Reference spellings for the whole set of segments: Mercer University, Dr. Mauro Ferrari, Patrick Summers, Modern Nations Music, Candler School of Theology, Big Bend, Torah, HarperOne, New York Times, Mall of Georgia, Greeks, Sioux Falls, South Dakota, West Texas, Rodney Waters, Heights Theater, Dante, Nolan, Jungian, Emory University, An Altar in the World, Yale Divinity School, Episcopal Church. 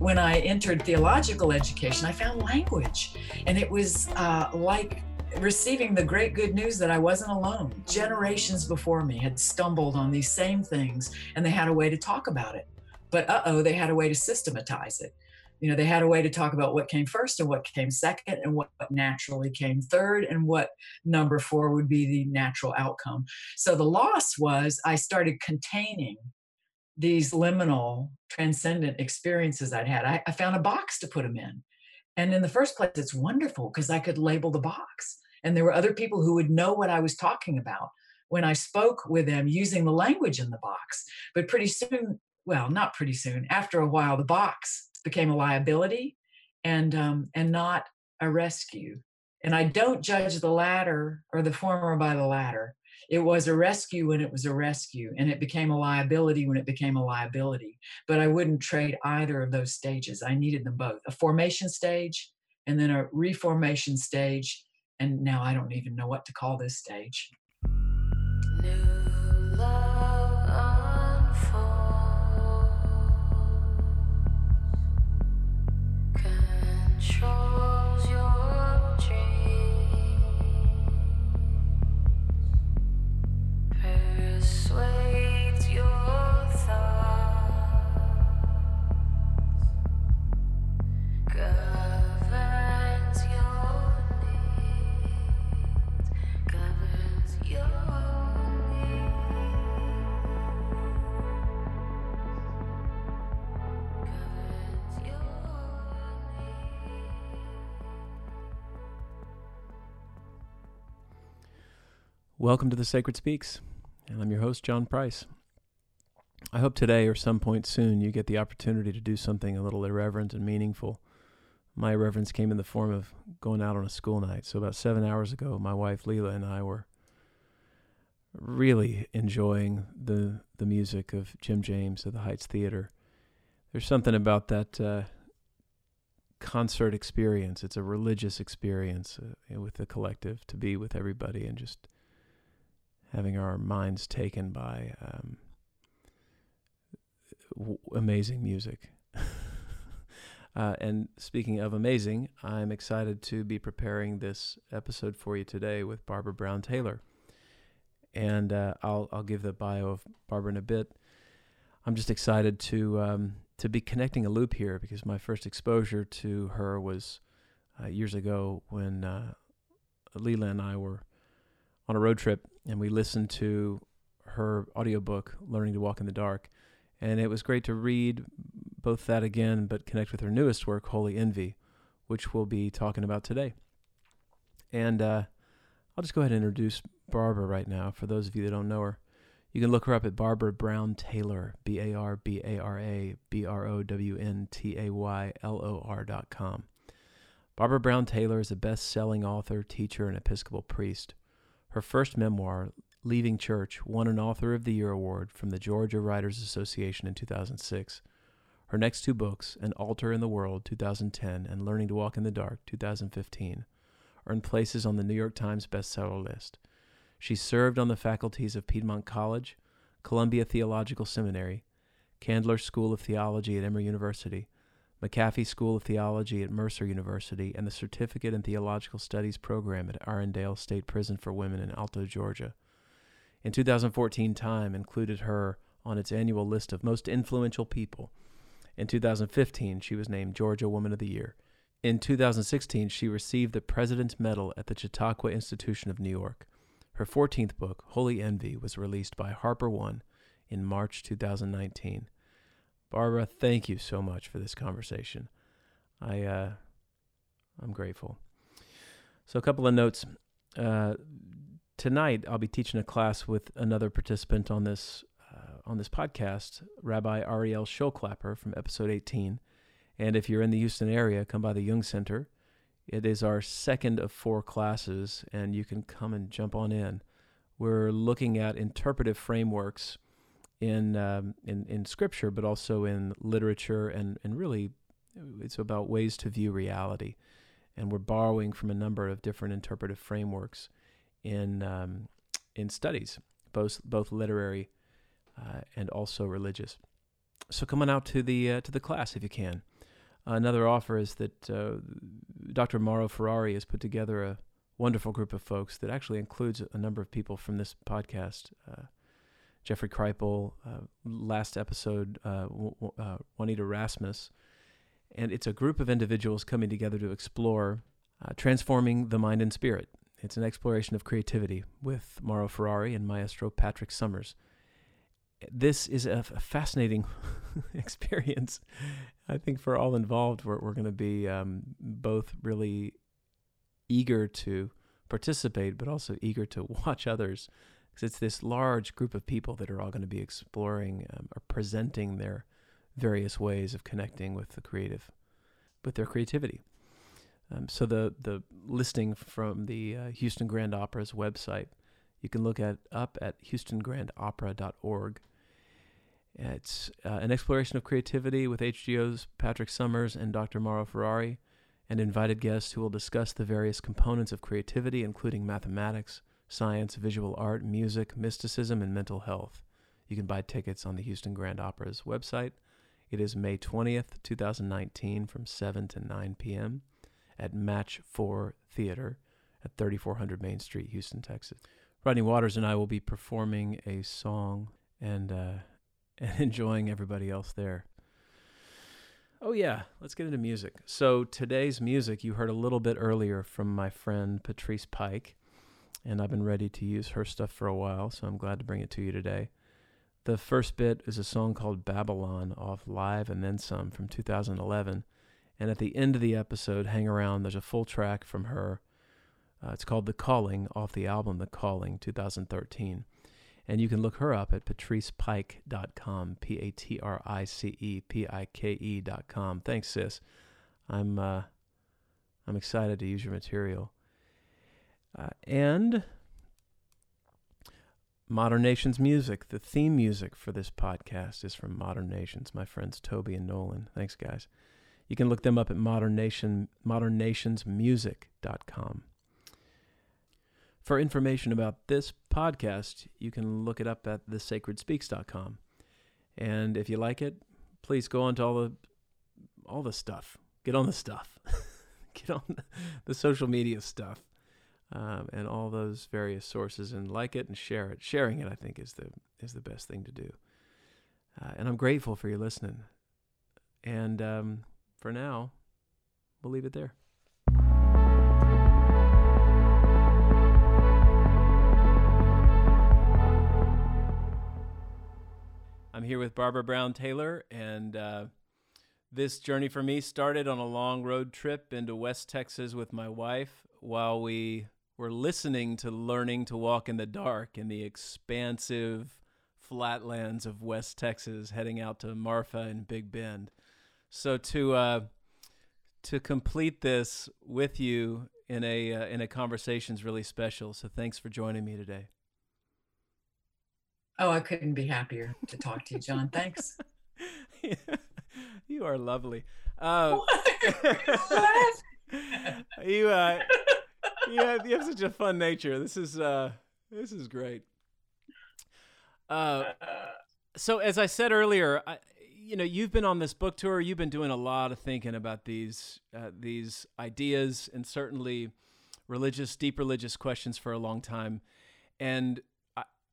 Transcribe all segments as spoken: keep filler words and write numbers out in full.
when I entered theological education, I found language. And it was uh, like receiving the great good news that I wasn't alone. Generations before me had stumbled on these same things, and they had a way to talk about it. But uh-oh, they had a way to systematize it. You know, they had a way to talk about what came first and what came second and what naturally came third and what number four would be the natural outcome. So the loss was I started containing these liminal, transcendent experiences I'd had. I, I found a box to put them in. And in the first place, it's wonderful because I could label the box. And there were other people who would know what I was talking about when I spoke with them using the language in the box. But pretty soon, well, not pretty soon, after a while, the box became a liability and um, and not a rescue. And I don't judge the latter or the former by the latter. It was a rescue when it was a rescue, and it became a liability when it became a liability. But I wouldn't trade either of those stages. I needed them both, a formation stage and then a reformation stage. And now I don't even know what to call this stage. New love unfolds. Controls your dreams, persuades your thoughts, governs your needs, governs your needs, governs your. Welcome to The Sacred Speaks, and I'm your host, John Price. I hope today or some point soon you get the opportunity to do something a little irreverent and meaningful. My irreverence came in the form of going out on a school night. So about seven hours ago, my wife, Leela, and I were really enjoying the the music of Jim James of the Heights Theater. There's something about that uh, concert experience. It's a religious experience uh, with the collective, to be with everybody and just having our minds taken by um, w- amazing music. uh, and speaking of amazing, I'm excited to be preparing this episode for you today with Barbara Brown Taylor. And uh, I'll I'll give the bio of Barbara in a bit. I'm just excited to um, to be connecting a loop here because my first exposure to her was uh, years ago when uh, Leela and I were on a road trip, and we listened to her audiobook, Learning to Walk in the Dark, and it was great to read both that again, but connect with her newest work, Holy Envy, which we'll be talking about today. And uh, I'll just go ahead and introduce Barbara right now, for those of you that don't know her. You can look her up at Barbara Brown Taylor, B A R B A R A B R O W N T A Y L O R dot com. Barbara Brown Taylor is a best-selling author, teacher, and Episcopal priest. Her first memoir, Leaving Church, won an Author of the Year award from the Georgia Writers Association in two thousand six. Her next two books, An Altar in the World, two thousand ten, and Learning to Walk in the Dark, two thousand fifteen, earned places on the New York Times bestseller list. She served on the faculties of Piedmont College, Columbia Theological Seminary, Candler School of Theology at Emory University, McAfee School of Theology at Mercer University, and the Certificate in Theological Studies program at Arrendale State Prison for Women in Alto, Georgia. In two thousand fourteen, Time included her on its annual list of most influential people. In two thousand fifteen, she was named Georgia Woman of the Year. In two thousand sixteen, she received the President's Medal at the Chautauqua Institution of New York. Her fourteenth book, Holy Envy, was released by HarperOne in March two thousand nineteen. Barbara, thank you so much for this conversation. I, uh, I'm grateful. So a couple of notes. Uh, tonight, I'll be teaching a class with another participant on this uh, on this podcast, Rabbi Ariel Schulclapper from episode eighteen. And if you're in the Houston area, come by the Jung Center. It is our second of four classes, and you can come and jump on in. We're looking at interpretive frameworks in um, in in scripture, but also in literature, and and really it's about ways to view reality, and we're borrowing from a number of different interpretive frameworks in um, in studies, both both literary uh, and also religious. So come on out to the uh, to the class if you can. Another offer is that uh, Doctor Mauro Ferrari has put together a wonderful group of folks that actually includes a number of people from this podcast. Uh, Jeffrey Kripal, uh, last episode, uh, w- uh, Juanita Rasmus. And it's a group of individuals coming together to explore uh, transforming the mind and spirit. It's an exploration of creativity with Mauro Ferrari and Maestro Patrick Summers. This is a, f- a fascinating experience. I think for all involved, we're, we're going to be um, both really eager to participate, but also eager to watch others, because it's this large group of people that are all going to be exploring um, or presenting their various ways of connecting with the creative, with their creativity. Um, so the the listing from the uh, Houston Grand Opera's website, you can look at up at houston grand opera dot org. It's uh, an exploration of creativity with H G O's Patrick Summers and Doctor Mauro Ferrari, and invited guests who will discuss the various components of creativity, including mathematics, science, visual art, music, mysticism, and mental health. You can buy tickets on the Houston Grand Opera's website. It is May twentieth, twenty nineteen, from seven to nine p.m. at Match four Theater at thirty-four hundred Main Street, Houston, Texas. Rodney Waters and I will be performing a song and uh, and enjoying everybody else there. Oh yeah, let's get into music. So today's music, you heard a little bit earlier from my friend Patrice Pike, and I've been ready to use her stuff for a while, so I'm glad to bring it to you today. The first bit is a song called Babylon off Live and Then Some from two thousand eleven, and at the end of the episode, hang around, there's a full track from her. Uh, it's called The Calling off the album The Calling twenty thirteen, and you can look her up at patrice pike dot com, P A T R I C E P I K E dot com. Thanks, sis. I'm uh, I'm excited to use your material. Uh, and Modern Nations music, the theme music for this podcast is from Modern Nations, my friends Toby and Nolan. Thanks, guys. You can look them up at Modern Nation, modern nations music dot com. For information about this podcast, you can look it up at the sacred speaks dot com. And if you like it, please go on to all the all the stuff. Get on the stuff. Get on the social media stuff um, and all those various sources, and like it and share it. Sharing it, I think, is the is the best thing to do. Uh, and I'm grateful for you listening. And um, for now, we'll leave it there. I'm here with Barbara Brown Taylor, and uh, this journey for me started on a long road trip into West Texas with my wife while we were listening to Learning to Walk in the Dark in the expansive flatlands of West Texas, heading out to Marfa and Big Bend. So to uh, to complete this with you in a uh, in a conversation is really special. So thanks for joining me today. Oh, I couldn't be happier to talk to you, John. Thanks. Yeah, you are lovely. Uh, what? you, uh, you, have, you have such a fun nature. This is uh, this is great. Uh, so, as I said earlier, I, you know, you've been on this book tour. You've been doing a lot of thinking about these uh, these ideas, and certainly religious, deep religious questions for a long time, and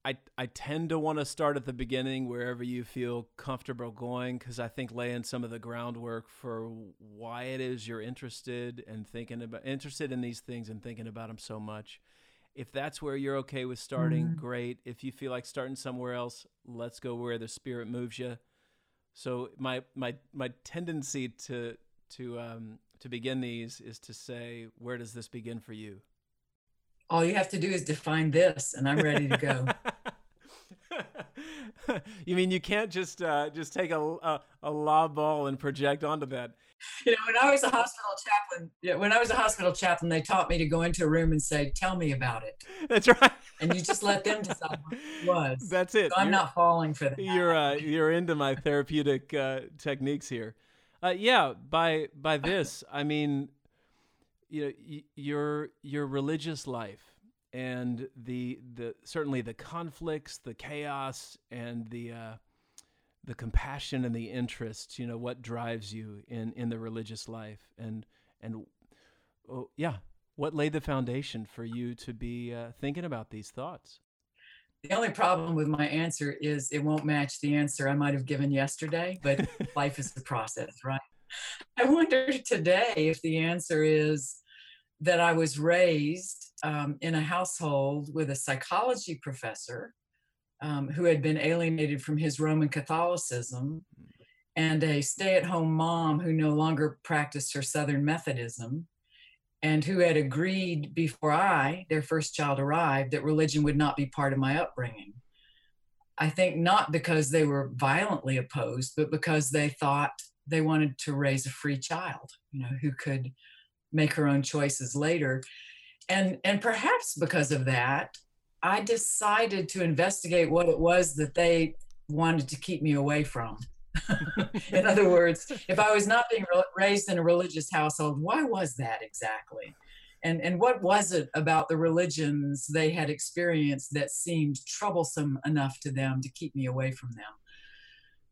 I, I tend to want to start at the beginning wherever you feel comfortable going, because I think laying some of the groundwork for why it is you're interested and thinking about interested in these things and thinking about them so much. If that's where you're okay with starting, mm-hmm. Great. If you feel like starting somewhere else, let's go where the spirit moves you. So my my my tendency to to um, to begin these is to say, where does this begin for you? All you have to do is define this, and I'm ready to go. You mean you can't just uh, just take a, a a lob ball and project onto that? You know, when I was a hospital chaplain, yeah, when I was a hospital chaplain, they taught me to go into a room and say, "Tell me about it." That's right. And you just let them decide what it was. That's it. So I'm you're, not falling for that. You're uh, you're into my therapeutic uh, techniques here. Uh, yeah, by by this I mean, you know, your your religious life and the the certainly the conflicts, the chaos, and the uh, the compassion and the interests, you know, what drives you in, in the religious life, and, and oh, yeah, what laid the foundation for you to be uh, thinking about these thoughts? The only problem with my answer is it won't match the answer I might have given yesterday, but life is the process, right? I wonder today if the answer is that I was raised um, in a household with a psychology professor um, who had been alienated from his Roman Catholicism, and a stay-at-home mom who no longer practiced her Southern Methodism, and who had agreed before I, their first child, arrived, that religion would not be part of my upbringing. I think not because they were violently opposed, but because they thought they wanted to raise a free child, you know, who could make her own choices later. And, and perhaps because of that, I decided to investigate what it was that they wanted to keep me away from. In other words, if I was not being re- raised in a religious household, why was that exactly? And and what was it about the religions they had experienced that seemed troublesome enough to them to keep me away from them?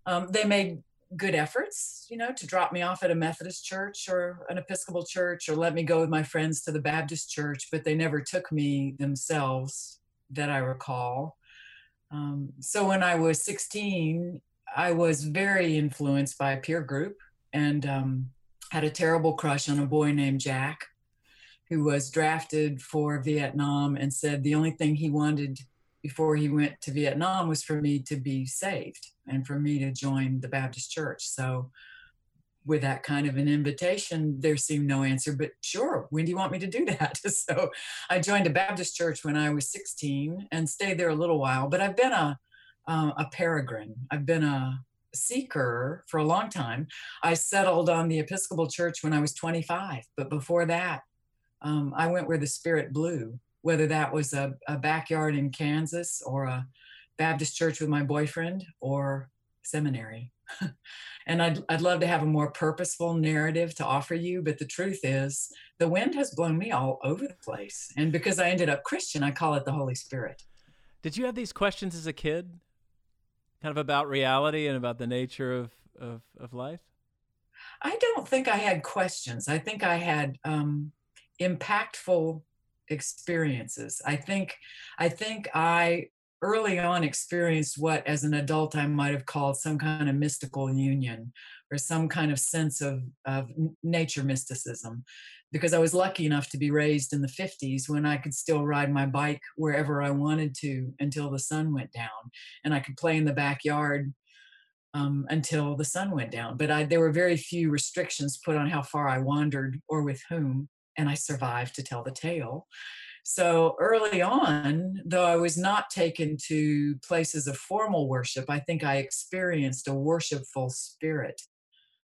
Um, they made good efforts, you know, to drop me off at a Methodist church or an Episcopal church, or let me go with my friends to the Baptist church, but they never took me themselves that I recall. Um, so when I was sixteen, I was very influenced by a peer group, and um, had a terrible crush on a boy named Jack, who was drafted for Vietnam, and said the only thing he wanted before he went to Vietnam was for me to be saved and for me to join the Baptist church. So with that kind of an invitation, there seemed no answer, but sure, when do you want me to do that? So I joined a Baptist church when I was sixteen and stayed there a little while, but I've been a Uh, a peregrine. I've been a seeker for a long time. I settled on the Episcopal Church when I was twenty-five, but before that, um, I went where the Spirit blew, whether that was a, a backyard in Kansas or a Baptist church with my boyfriend or seminary. And I'd, I'd love to have a more purposeful narrative to offer you, but the truth is the wind has blown me all over the place. And because I ended up Christian, I call it the Holy Spirit. Did you have these questions as a kid? Kind of about reality and about the nature of, of, of life? I don't think I had questions. I think I had um, impactful experiences. I think I think I early on experienced what as an adult I might have called some kind of mystical union or some kind of sense of, of nature mysticism, because I was lucky enough to be raised in the fifties when I could still ride my bike wherever I wanted to until the sun went down, and I could play in the backyard um, until the sun went down. But I, there were very few restrictions put on how far I wandered or with whom, and I survived to tell the tale. So early on, though I was not taken to places of formal worship, I think I experienced a worshipful spirit.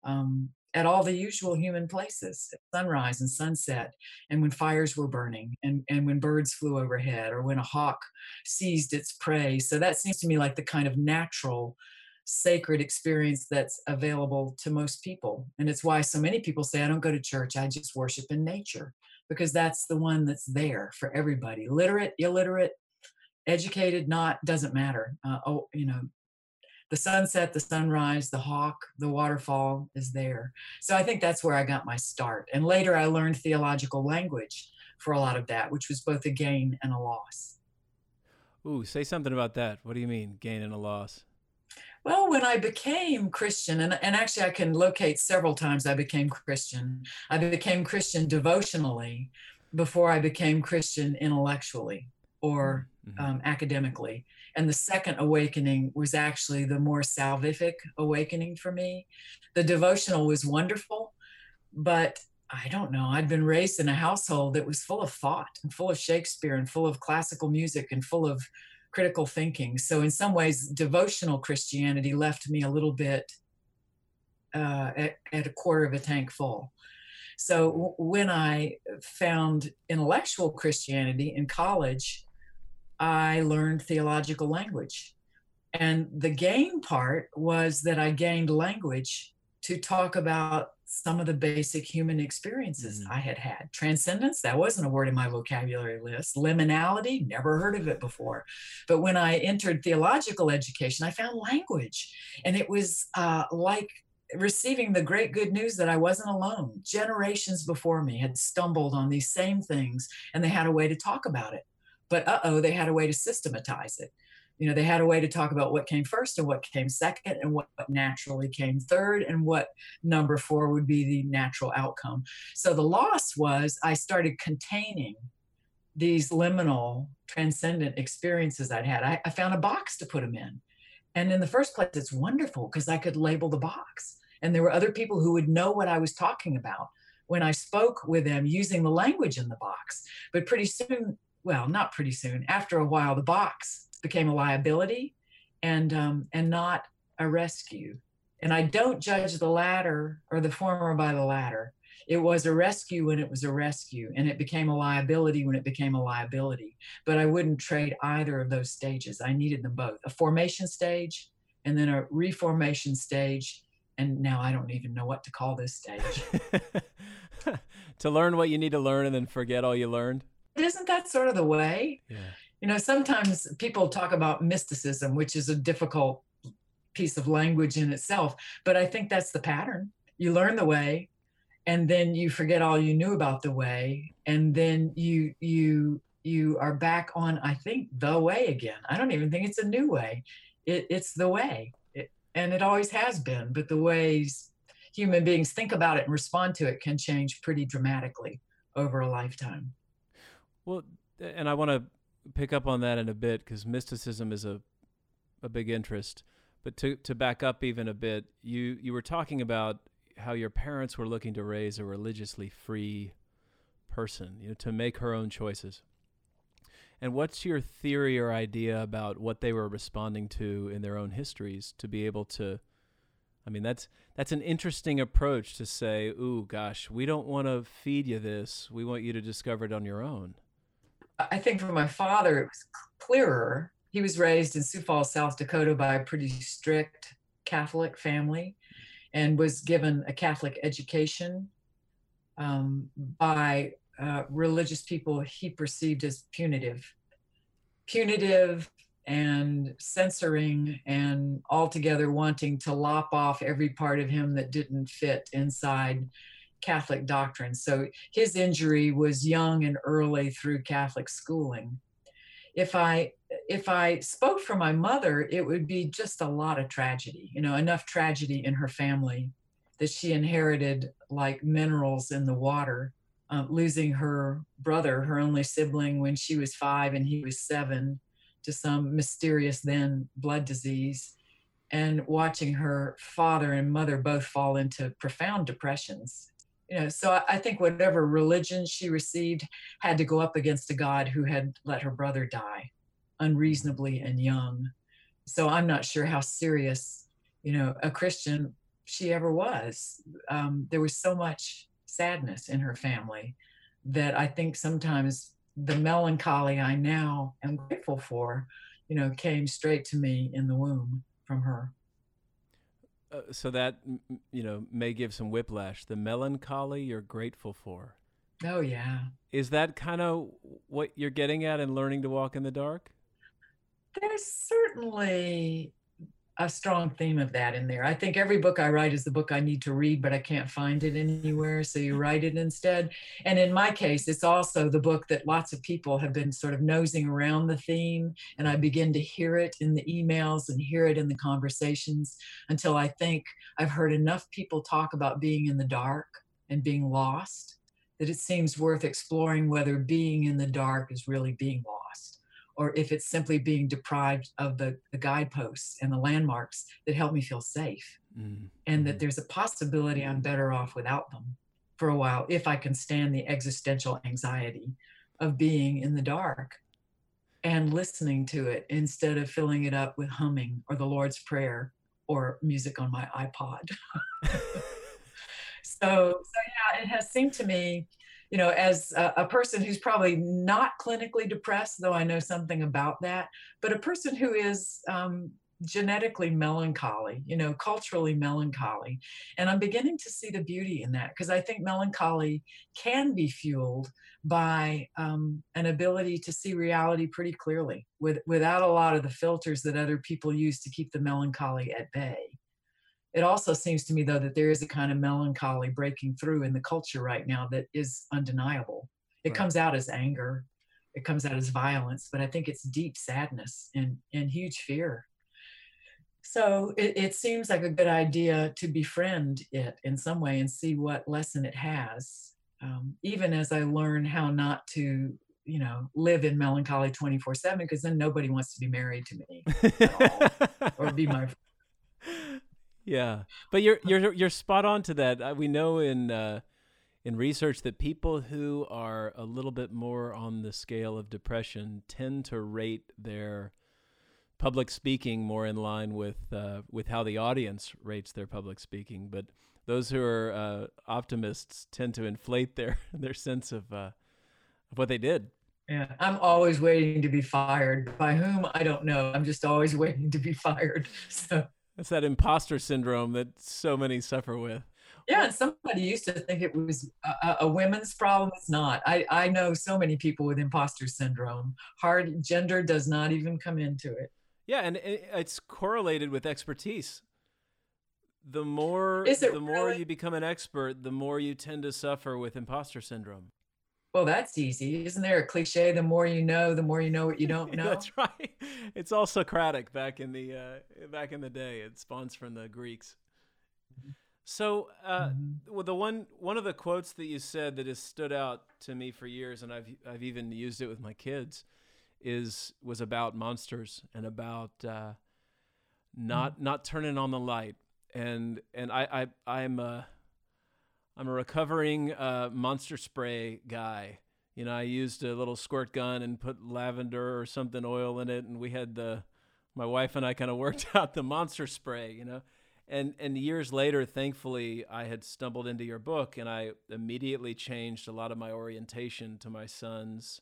Um, at all the usual human places, sunrise and sunset, and when fires were burning, and, and when birds flew overhead, or when a hawk seized its prey. So that seems to me like the kind of natural, sacred experience that's available to most people. And it's why so many people say, I don't go to church, I just worship in nature, because that's the one that's there for everybody, literate, illiterate, educated, not, doesn't matter. Uh, oh, you know, the sunset, the sunrise, the hawk, the waterfall is there. So I think that's where I got my start. And later I learned theological language for a lot of that, which was both a gain and a loss. Ooh, say something about that. What do you mean, gain and a loss? Well, when I became Christian, and, and actually I can locate several times I became Christian. I became Christian devotionally before I became Christian intellectually or mm-hmm. um, academically. And the second awakening was actually the more salvific awakening for me. The devotional was wonderful, but I don't know, I'd been raised in a household that was full of thought and full of Shakespeare and full of classical music and full of critical thinking. So in some ways, devotional Christianity left me a little bit uh, at, at a quarter of a tank full. So w- when I found intellectual Christianity in college, I learned theological language. And the gain part was that I gained language to talk about some of the basic human experiences mm-hmm. I had had. Transcendence, that wasn't a word in my vocabulary list. Liminality, never heard of it before. But when I entered theological education, I found language. And it was uh, like receiving the great good news that I wasn't alone. Generations before me had stumbled on these same things, and they had a way to talk about it. But uh-oh, they had a way to systematize it. You know, they had a way to talk about what came first and what came second and what naturally came third and what number four would be the natural outcome. So the loss was I started containing these liminal, transcendent experiences I'd had. I, I found a box to put them in. And in the first place, it's wonderful because I could label the box. And there were other people who would know what I was talking about when I spoke with them using the language in the box. But pretty soon, well, not pretty soon, after a while, the box became a liability and um, and not a rescue. And I don't judge the latter or the former by the latter. It was a rescue when it was a rescue, and it became a liability when it became a liability. But I wouldn't trade either of those stages. I needed them both, a formation stage and then a reformation stage. And now I don't even know what to call this stage. To learn what you need to learn and then forget all you learned. Isn't that sort of the way? Yeah. You know, sometimes people talk about mysticism, which is a difficult piece of language in itself, but I think that's the pattern. You learn the way, and then you forget all you knew about the way, and then you you you are back on, I think, the way again. I don't even think it's a new way. It, it's the way, it, and it always has been, but the ways human beings think about it and respond to it can change pretty dramatically over a lifetime. Well, and I want to pick up on that in a bit, because mysticism is a a big interest. But to to back up even a bit, you you were talking about how your parents were looking to raise a religiously free person, you know, to make her own choices. And what's your theory or idea about what they were responding to in their own histories to be able to? I mean, that's that's an interesting approach to say, "Ooh, gosh, we don't want to feed you this. We want you to discover it on your own." I think for my father, it was clearer. He was raised in Sioux Falls, South Dakota by a pretty strict Catholic family and was given a Catholic education um, by uh, religious people he perceived as punitive. Punitive and censoring and altogether wanting to lop off every part of him that didn't fit inside Catholic doctrine. So his injury was young and early through Catholic schooling. If I if I spoke for my mother, it would be just a lot of tragedy, you know, enough tragedy in her family that she inherited like minerals in the water, uh, losing her brother, her only sibling, when she was five and he was seven to some mysterious then blood disease, and watching her father and mother both fall into profound depressions. You know, so I think whatever religion she received had to go up against a God who had let her brother die unreasonably and young. So I'm not sure how serious, you know, a Christian she ever was. Um, there was so much sadness in her family that I think sometimes the melancholy I now am grateful for, you know, came straight to me in the womb from her. Uh, so that, you know, may give some whiplash. The melancholy you're grateful for. Oh, yeah. Is that kind of what you're getting at in Learning to Walk in the Dark? There's certainly a strong theme of that in there. I think every book I write is the book I need to read, but I can't find it anywhere, so you write it instead. And in my case, it's also the book that lots of people have been sort of nosing around the theme, and I begin to hear it in the emails and hear it in the conversations until I think I've heard enough people talk about being in the dark and being lost that it seems worth exploring whether being in the dark is really being lost, or if it's simply being deprived of the, the guideposts and the landmarks that help me feel safe, mm. and that there's a possibility I'm better off without them for a while if I can stand the existential anxiety of being in the dark and listening to it instead of filling it up with humming or the Lord's Prayer or music on my iPod. so, so yeah, it has seemed to me, you know, as a, a person who's probably not clinically depressed, though I know something about that, but a person who is um, genetically melancholy, you know, culturally melancholy. And I'm beginning to see the beauty in that, because I think melancholy can be fueled by um, an ability to see reality pretty clearly with, without a lot of the filters that other people use to keep the melancholy at bay. It also seems to me, though, that there is a kind of melancholy breaking through in the culture right now that is undeniable. It right. comes out as anger. It comes out as violence, but I think it's deep sadness and, and huge fear. So it, it seems like a good idea to befriend it in some way and see what lesson it has, um, even as I learn how not to, you know, live in melancholy twenty-four seven, because then nobody wants to be married to me at all, or be my friend. Yeah, but you're you're you're spot on to that. We know in uh, in research that people who are a little bit more on the scale of depression tend to rate their public speaking more in line with uh, with how the audience rates their public speaking. But those who are uh, optimists tend to inflate their their sense of uh, of what they did. Yeah, I'm always waiting to be fired. By whom, I don't know. I'm just always waiting to be fired. So. That's that imposter syndrome that so many suffer with. Yeah, and somebody used to think it was a, a women's problem. It's not. I, I know so many people with imposter syndrome. Hard gender does not even come into it. Yeah, and it, it's correlated with expertise. The more Is it the more really? you become an expert, the more you tend to suffer with imposter syndrome. Well, that's easy. Isn't there a cliche? The more you know, the more you know what you don't know. That's right. It's all Socratic back in the uh, back in the day. It spawns from the Greeks. So, uh, mm-hmm. well, the one one of the quotes that you said that has stood out to me for years, and I've I've even used it with my kids, is was about monsters and about uh, not mm-hmm. not turning on the light. And and I I I'm. Uh, I'm a recovering uh, monster spray guy. You know, I used a little squirt gun and put lavender or something oil in it, and we had the, my wife and I kind of worked out the monster spray, you know. And and years later, thankfully, I had stumbled into your book, and I immediately changed a lot of my orientation to my son's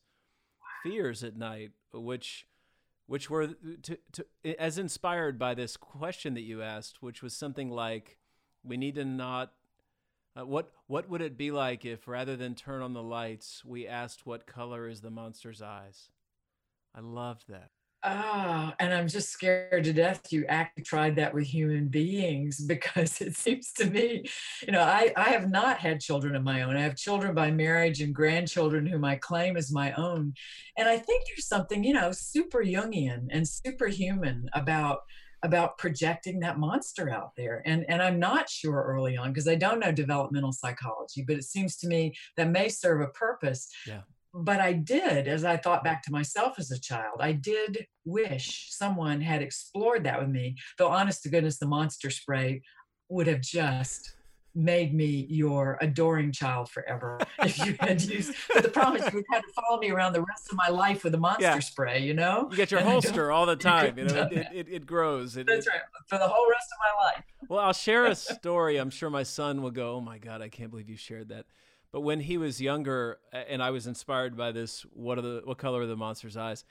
fears at night, which which were to, to, as inspired by this question that you asked, which was something like, we need to not Uh, what what would it be like if, rather than turn on the lights, we asked what color is the monster's eyes? I loved that. Ah, and I'm just scared to death you actually tried that with human beings, because it seems to me, you know, I, I have not had children of my own. I have children by marriage and grandchildren whom I claim as my own. And I think there's something, you know, super Jungian and superhuman about about projecting that monster out there. And, and I'm not sure early on, because I don't know developmental psychology, but it seems to me that may serve a purpose. Yeah. But I did, as I thought back to myself as a child, I did wish someone had explored that with me, though honest to goodness, the monster spray would have just made me your adoring child forever if you had used, but the problem is you had to follow me around the rest of my life with a monster yeah. spray, you know? You get your and holster all the time, you know, it, it, it grows. It, That's it, right, for the whole rest of my life. Well, I'll share a story. I'm sure my son will go, oh my God, I can't believe you shared that. But when he was younger, and I was inspired by this, what are the, what color are the monster's eyes?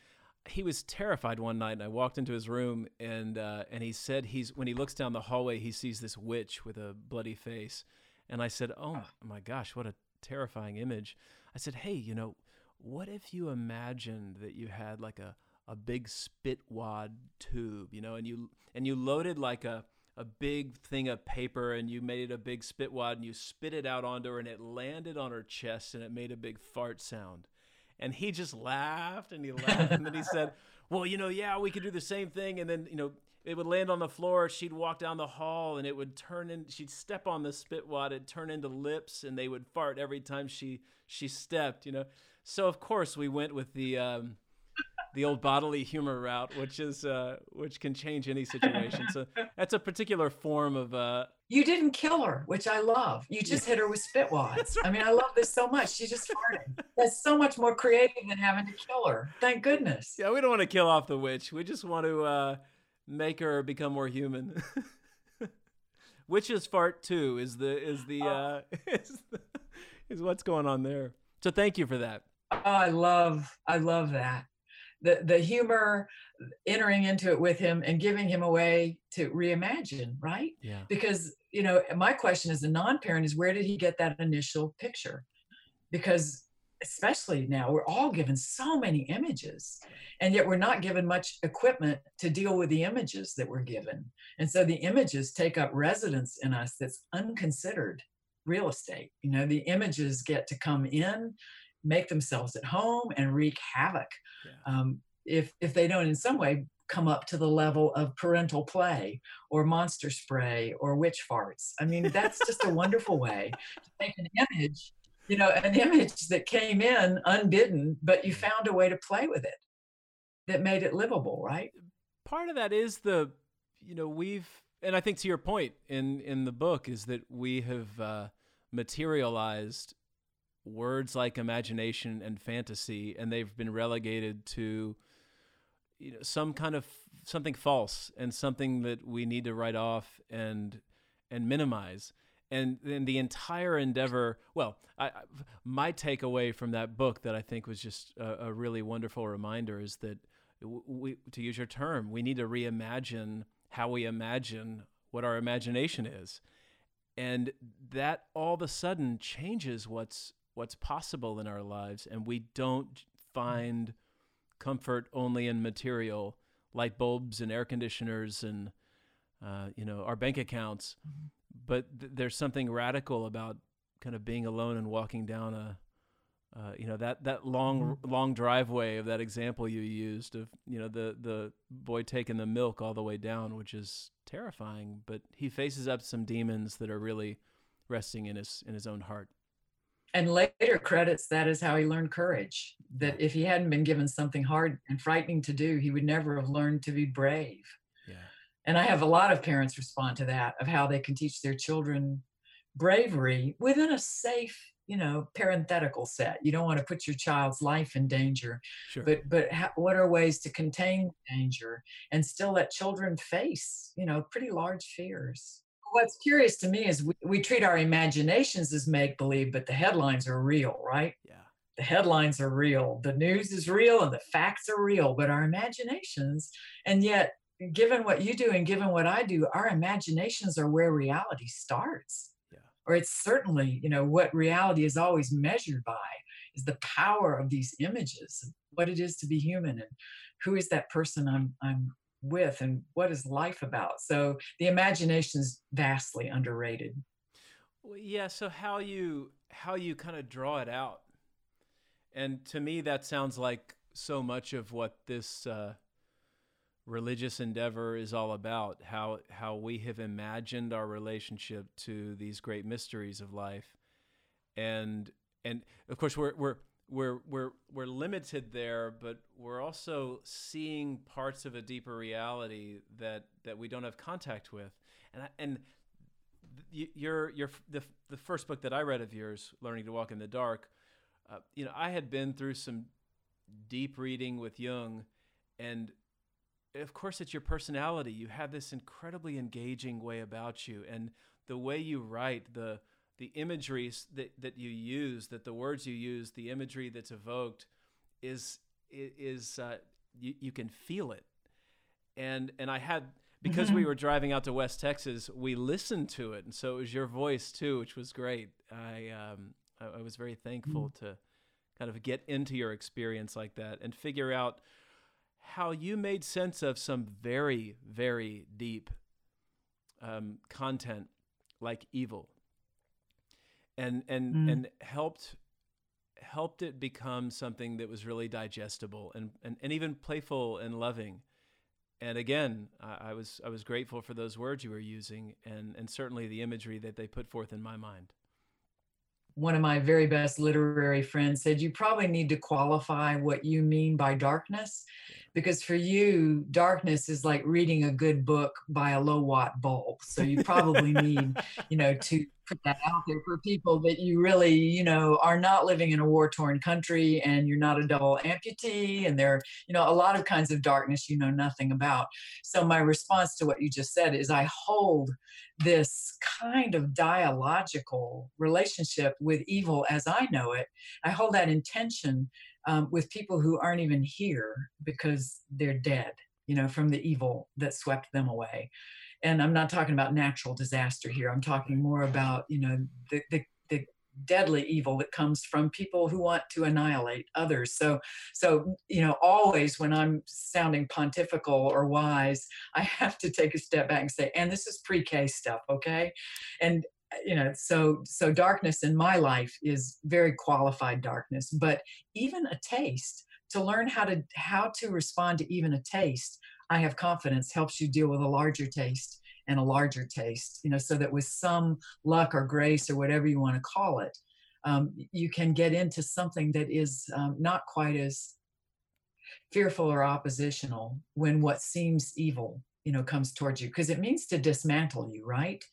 He was terrified one night, and I walked into his room, and uh, and he said he's when he looks down the hallway, he sees this witch with a bloody face. And I said, oh, my, my gosh, what a terrifying image. I said, hey, you know, what if you imagined that you had like a, a big spit wad tube, you know, and you and you loaded like a, a big thing of paper, and you made it a big spit wad, and you spit it out onto her, and it landed on her chest, and it made a big fart sound. And he just laughed and he laughed. And then he said, well, you know, yeah, we could do the same thing. And then, you know, it would land on the floor. She'd walk down the hall and it would turn in. She'd step on the spit wad. It'd turn into lips and they would fart every time she she stepped, you know. So, of course, we went with the um, the old bodily humor route, which is uh, which can change any situation. So that's a particular form of uh, you didn't kill her, which I love. You just hit her with spit wads. Right. I mean, I love this so much. She just farted. That's so much more creative than having to kill her. Thank goodness. Yeah, we don't want to kill off the witch. We just want to uh, make her become more human. Witches fart too is the is the, uh, is the is what's going on there. So thank you for that. Oh, I love I love that. the, the humor, entering into it with him and giving him a way to reimagine, right? Yeah. Because, you know, my question as a non-parent is, where did he get that initial picture? Because especially now, we're all given so many images, and yet we're not given much equipment to deal with the images that we're given. And so the images take up residence in us that's unconsidered real estate. You know, the images get to come in, make themselves at home, and wreak havoc. Yeah. Um, if, if they don't in some way come up to the level of parental play or monster spray or witch farts. I mean, that's just a wonderful way to make an image, you know, an image that came in unbidden, but you found a way to play with it that made it livable, right? Part of that is the, you know, we've, and I think to your point in, in the book is that we have uh, materialized words like imagination and fantasy, and they've been relegated to, you know, some kind of something false and something that we need to write off and, and minimize. And then the entire endeavor, well, I, my takeaway from that book that I think was just a, a really wonderful reminder is that we, to use your term, we need to reimagine how we imagine what our imagination is. And that all of a sudden changes what's, what's possible in our lives. And we don't find comfort only in material, light bulbs and air conditioners and, uh, you know, our bank accounts. Mm-hmm. But th- there's something radical about kind of being alone and walking down a, uh, you know, that that long long driveway of that example you used of, you know, the the boy taking the milk all the way down, which is terrifying. But he faces up some demons that are really resting in his in his own heart. And later credits that as how he learned courage. That if he hadn't been given something hard and frightening to do, he would never have learned to be brave. Yeah. And I have a lot of parents respond to that, of how they can teach their children bravery within a safe, you know, parenthetical set. You don't want to put your child's life in danger, sure. but but ha- what are ways to contain danger and still let children face, you know, pretty large fears. What's curious to me is we, we treat our imaginations as make-believe, but the headlines are real, right? Yeah. The headlines are real. The news is real and the facts are real, but our imaginations, and yet, given what you do and given what I do, our imaginations are where reality starts. Yeah. Or it's certainly, you know, what reality is always measured by is the power of these images, what it is to be human and who is that person I'm I'm with and what is life about. So the imagination is vastly underrated. Well, yeah, so how you how you kind of draw it out. And to me, that sounds like so much of what this uh, religious endeavor is all about, how how we have imagined our relationship to these great mysteries of life. And and of course we're we're we're we're we're limited there, but we're also seeing parts of a deeper reality that that we don't have contact with. And I, and your your the the first book that I read of yours, Learning to Walk in the Dark, uh, you know, I had been through some deep reading with Jung, and of course it's your personality. You have this incredibly engaging way about you, and the way you write, the the imageries that, that you use, that the words you use, the imagery that's evoked is is uh, you, you can feel it. And and I had, because mm-hmm. we were driving out to West Texas, we listened to it, and so it was your voice too, which was great. I um I, I was very thankful mm-hmm. to kind of get into your experience like that and figure out how you made sense of some very, very deep um, content like evil, and and mm. and helped helped it become something that was really digestible and and, and even playful and loving. And again, I, I was I was grateful for those words you were using, and and certainly the imagery that they put forth in my mind. One of my very best literary friends said, you probably need to qualify what you mean by darkness, because for you, darkness is like reading a good book by a low watt bulb. So you probably need, you know, to put that out there for people that you really, you know, are not living in a war-torn country, and you're not a double amputee, and there are, you know, a lot of kinds of darkness you know nothing about. So my response to what you just said is I hold this kind of dialogical relationship with evil as I know it. I hold that intention um, with people who aren't even here because they're dead, you know, from the evil that swept them away. And I'm not talking about natural disaster here. I'm talking more about, you know, the, the, the deadly evil that comes from people who want to annihilate others. So, so, you know, always when I'm sounding pontifical or wise, I have to take a step back and say, and this is pre-K stuff, okay? And, you know, so, so darkness in my life is very qualified darkness, but even a taste, to learn how to, how to respond to even a taste, I have confidence helps you deal with a larger taste and a larger taste, you know, so that with some luck or grace or whatever you want to call it, um, you can get into something that is um, not quite as fearful or oppositional when what seems evil, you know, comes towards you, because it means to dismantle you, right?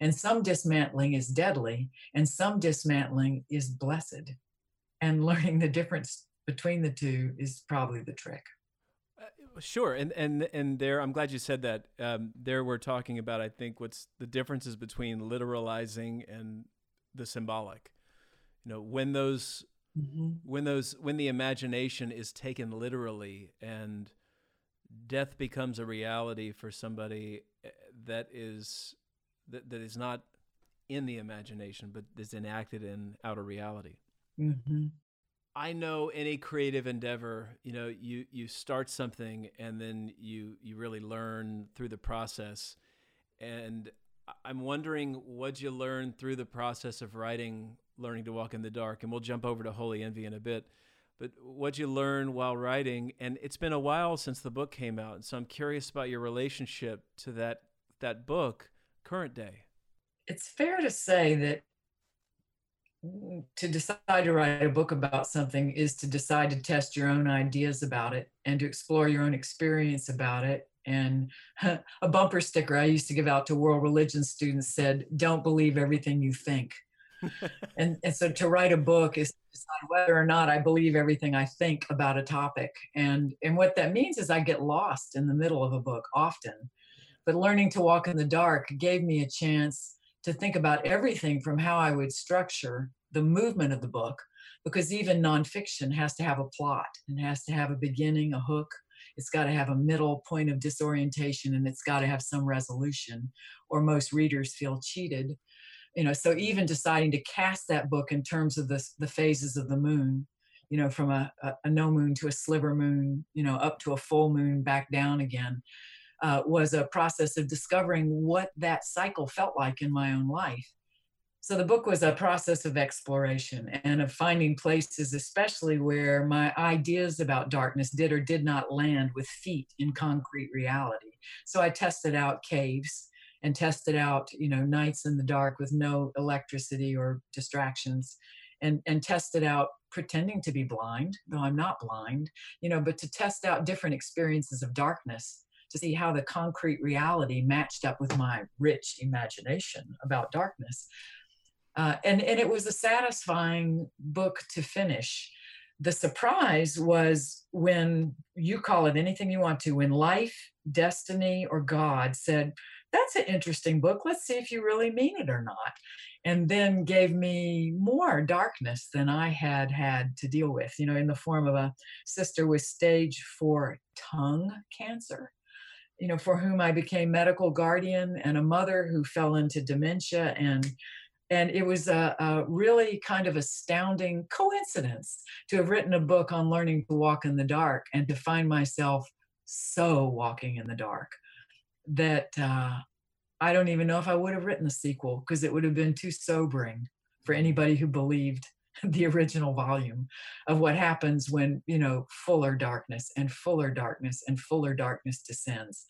And some dismantling is deadly and some dismantling is blessed. And learning the difference between the two is probably the trick. Sure. And, and, and there, I'm glad you said that. Um, there we're talking about, I think, what's the differences between literalizing and the symbolic. You know, when those, mm-hmm. when those, when the imagination is taken literally and death becomes a reality for somebody that is, that, that is not in the imagination, but is enacted in outer reality. Mm-hmm. I know any creative endeavor, you know, you, you start something and then you, you really learn through the process. And I'm wondering what you learned through the process of writing Learning to Walk in the Dark. And we'll jump over to Holy Envy in a bit, but what you learned while writing, and it's been a while since the book came out. And so I'm curious about your relationship to that, that book current day. It's fair to say that to decide to write a book about something is to decide to test your own ideas about it and to explore your own experience about it. And a bumper sticker I used to give out to world religion students said, "Don't believe everything you think." and, and so to write a book is to decide whether or not I believe everything I think about a topic. And, and what that means is I get lost in the middle of a book often. But Learning to Walk in the Dark gave me a chance to think about everything from how I would structure the movement of the book, because even nonfiction has to have a plot and has to have a beginning, a hook. It's got to have a middle point of disorientation, and it's got to have some resolution, or most readers feel cheated. You know, so even deciding to cast that book in terms of the, the phases of the moon, you know, from a, a, a no moon to a sliver moon, you know, up to a full moon, back down again. Uh, was a process of discovering what that cycle felt like in my own life. So the book was a process of exploration and of finding places, especially where my ideas about darkness did or did not land with feet in concrete reality. So I tested out caves and tested out, you know, nights in the dark with no electricity or distractions, and, and tested out pretending to be blind, though I'm not blind, you know, but to test out different experiences of darkness, to see how the concrete reality matched up with my rich imagination about darkness. Uh, and, and it was a satisfying book to finish. The surprise was when, you call it anything you want to, when life, destiny, or God said, "That's an interesting book. Let's see if you really mean it or not." And then gave me more darkness than I had had to deal with, you know, in the form of a sister with stage four tongue cancer, you know, for whom I became medical guardian, and a mother who fell into dementia. And, and it was a, a really kind of astounding coincidence to have written a book on learning to walk in the dark and to find myself so walking in the dark that uh, I don't even know if I would have written a sequel, because it would have been too sobering for anybody who believed the original volume of what happens when, you know, fuller darkness and fuller darkness and fuller darkness descends.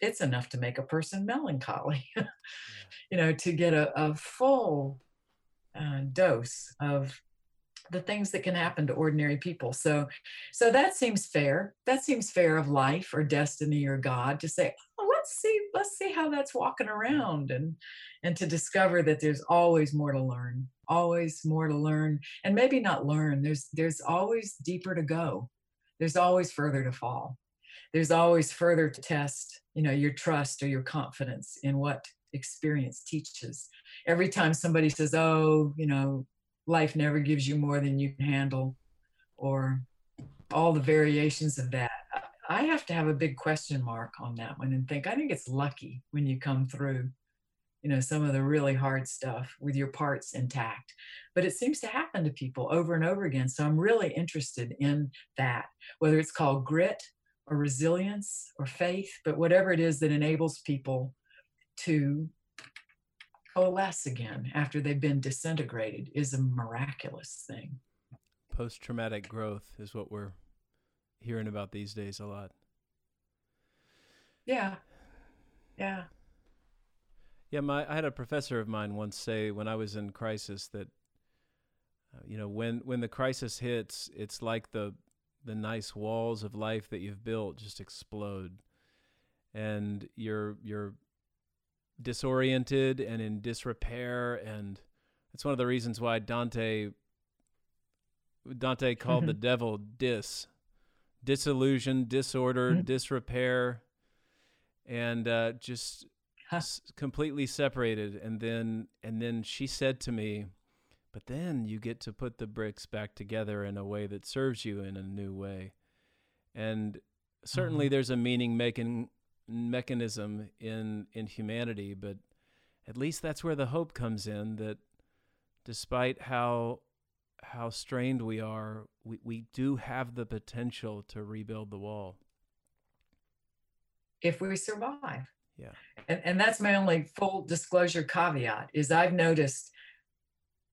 It's enough to make a person melancholy, yeah. You know, to get a, a full uh, dose of the things that can happen to ordinary people. So, so that seems fair. That seems fair of life or destiny or God to say, oh, let's see, let's see how that's walking around, and, and to discover that there's always more to learn, always more to learn, and maybe not learn. There's, there's always deeper to go. There's always further to fall. There's always further to test, you know, your trust or your confidence in what experience teaches. Every time somebody says, oh, you know, life never gives you more than you can handle, or all the variations of that, I have to have a big question mark on that one and think, I think it's lucky when you come through, you know, some of the really hard stuff with your parts intact. But it seems to happen to people over and over again. So I'm really interested in that, whether it's called grit or resilience or faith, but whatever it is that enables people to coalesce again after they've been disintegrated is a miraculous thing. Post-traumatic growth is what we're hearing about these days a lot. Yeah. Yeah. Yeah. My, I had a professor of mine once say when I was in crisis that, uh, you know, when, when the crisis hits, it's like the, the nice walls of life that you've built just explode, and you're, you're, disoriented and in disrepair. And it's one of the reasons why Dante Dante called mm-hmm. the devil dis disillusion, disorder, mm-hmm. disrepair, and uh, just huh. s- completely separated. And then, and then she said to me, but then you get to put the bricks back together in a way that serves you in a new way. And certainly mm-hmm. there's a meaning making mechanism in in humanity, but at least that's where the hope comes in, that despite how how strained we are, we, we do have the potential to rebuild the wall if we survive. Yeah. And and that's my only full disclosure caveat is I've noticed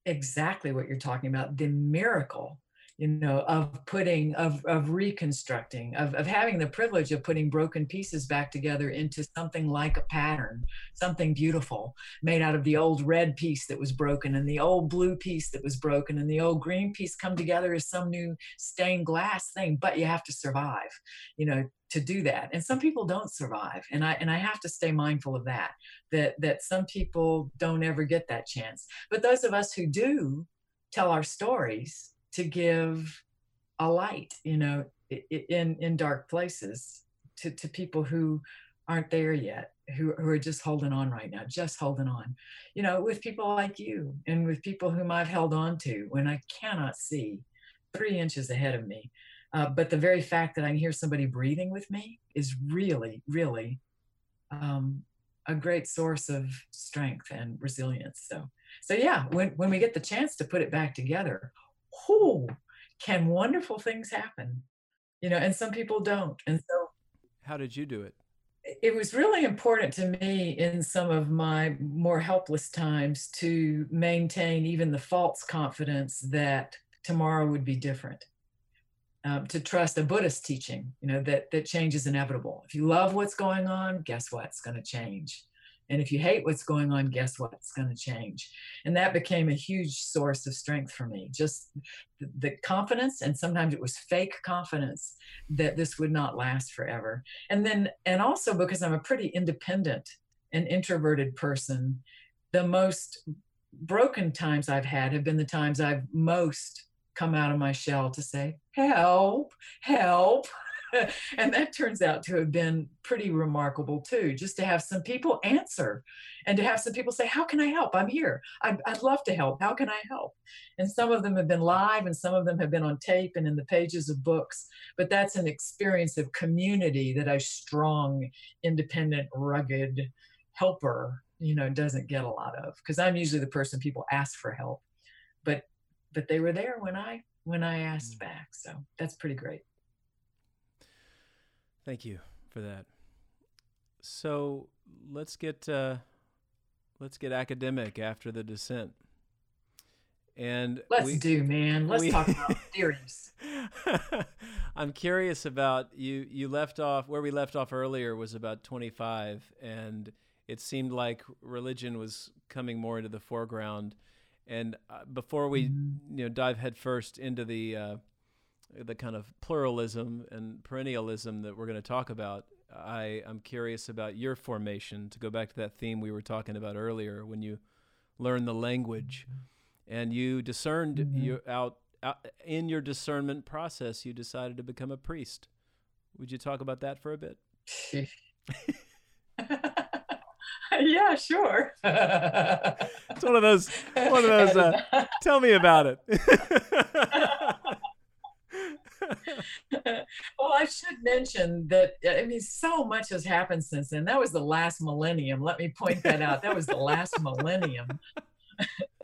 exactly what you're talking about, the miracle, you know, of putting, of of reconstructing, of, of having the privilege of putting broken pieces back together into something like a pattern, something beautiful, made out of the old red piece that was broken and the old blue piece that was broken and the old green piece come together as some new stained glass thing. But you have to survive, you know, to do that. And some people don't survive. And I and I have to stay mindful of that, that that some people don't ever get that chance. But those of us who do tell our stories to give a light, you know, in, in dark places to, to people who aren't there yet, who, who are just holding on right now, just holding on, you know, with people like you and with people whom I've held on to when I cannot see three inches ahead of me. Uh, but the very fact that I can hear somebody breathing with me is really, really um, a great source of strength and resilience. So, so yeah, when, when we get the chance to put it back together, who can wonderful things happen, you know, and some people don't. And so how did you do it? It was really important to me in some of my more helpless times to maintain even the false confidence that tomorrow would be different, um, to trust a Buddhist teaching, you know, that, that change is inevitable. If you love what's going on, guess what? It's going to change. And if you hate what's going on, guess what? It's going to change. And that became a huge source of strength for me. Just the confidence, and sometimes it was fake confidence, that this would not last forever. And then, and also because I'm a pretty independent and introverted person, the most broken times I've had have been the times I've most come out of my shell to say, help, help. And that turns out to have been pretty remarkable too, just to have some people answer and to have some people say, how can I help? I'm here. I'd, I'd love to help. How can I help? And some of them have been live and some of them have been on tape and in the pages of books, but that's an experience of community that a strong, independent, rugged helper, you know, doesn't get a lot of, because I'm usually the person people ask for help, but, but they were there when I, when I asked back. So that's pretty great. Thank you for that. So let's get uh, let's get academic after the descent. And let's we, do, man. Let's we, talk about theories. I'm curious about you. You left off where we left off earlier was about twenty-five, and it seemed like religion was coming more into the foreground. And uh, before we you know dive headfirst into the uh, the kind of pluralism and perennialism that we're going to talk about, I am curious about your formation, to go back to that theme we were talking about earlier, when you learn the language and you discerned mm-hmm. you out, out in your discernment process, you decided to become a priest. Would you talk about that for a bit? Yeah, sure. It's one of those, one of those, uh, tell me about it. Well, I should mention that, I mean, so much has happened since then. That was the last millennium. Let me point that out. That was the last millennium.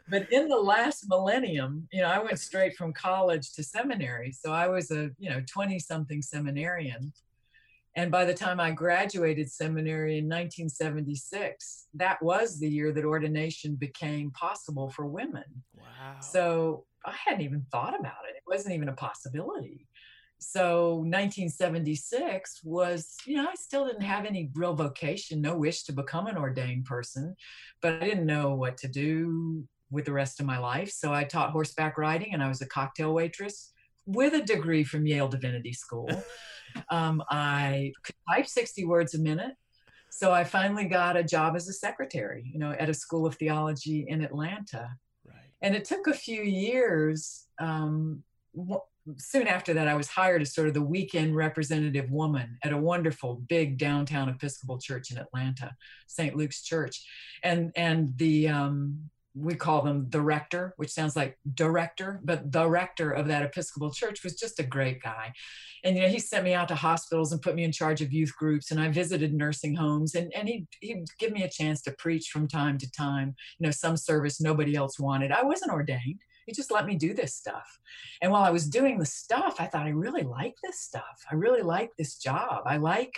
But in the last millennium, you know, I went straight from college to seminary. So I was a, you know, twenty-something seminarian. And by the time I graduated seminary in nineteen seventy-six, that was the year that ordination became possible for women. Wow. So I hadn't even thought about it. It wasn't even a possibility. So nineteen seventy-six was, you know, I still didn't have any real vocation, no wish to become an ordained person, but I didn't know what to do with the rest of my life. So I taught horseback riding and I was a cocktail waitress with a degree from Yale Divinity School. Um, I could type sixty words a minute. So I finally got a job as a secretary, you know, at a school of theology in Atlanta. Right. And it took a few years. Um, w- soon after that, I was hired as sort of the weekend representative woman at a wonderful big downtown Episcopal church in Atlanta, Saint Luke's Church. And, and the, um, we call them the rector, which sounds like director, but the rector of that Episcopal church was just a great guy. And, you know, he sent me out to hospitals and put me in charge of youth groups. And I visited nursing homes and, and he, he'd give me a chance to preach from time to time, you know, some service nobody else wanted. I wasn't ordained. He just let me do this stuff. And while I was doing the stuff, I thought, I really like this stuff. I really like this job. I like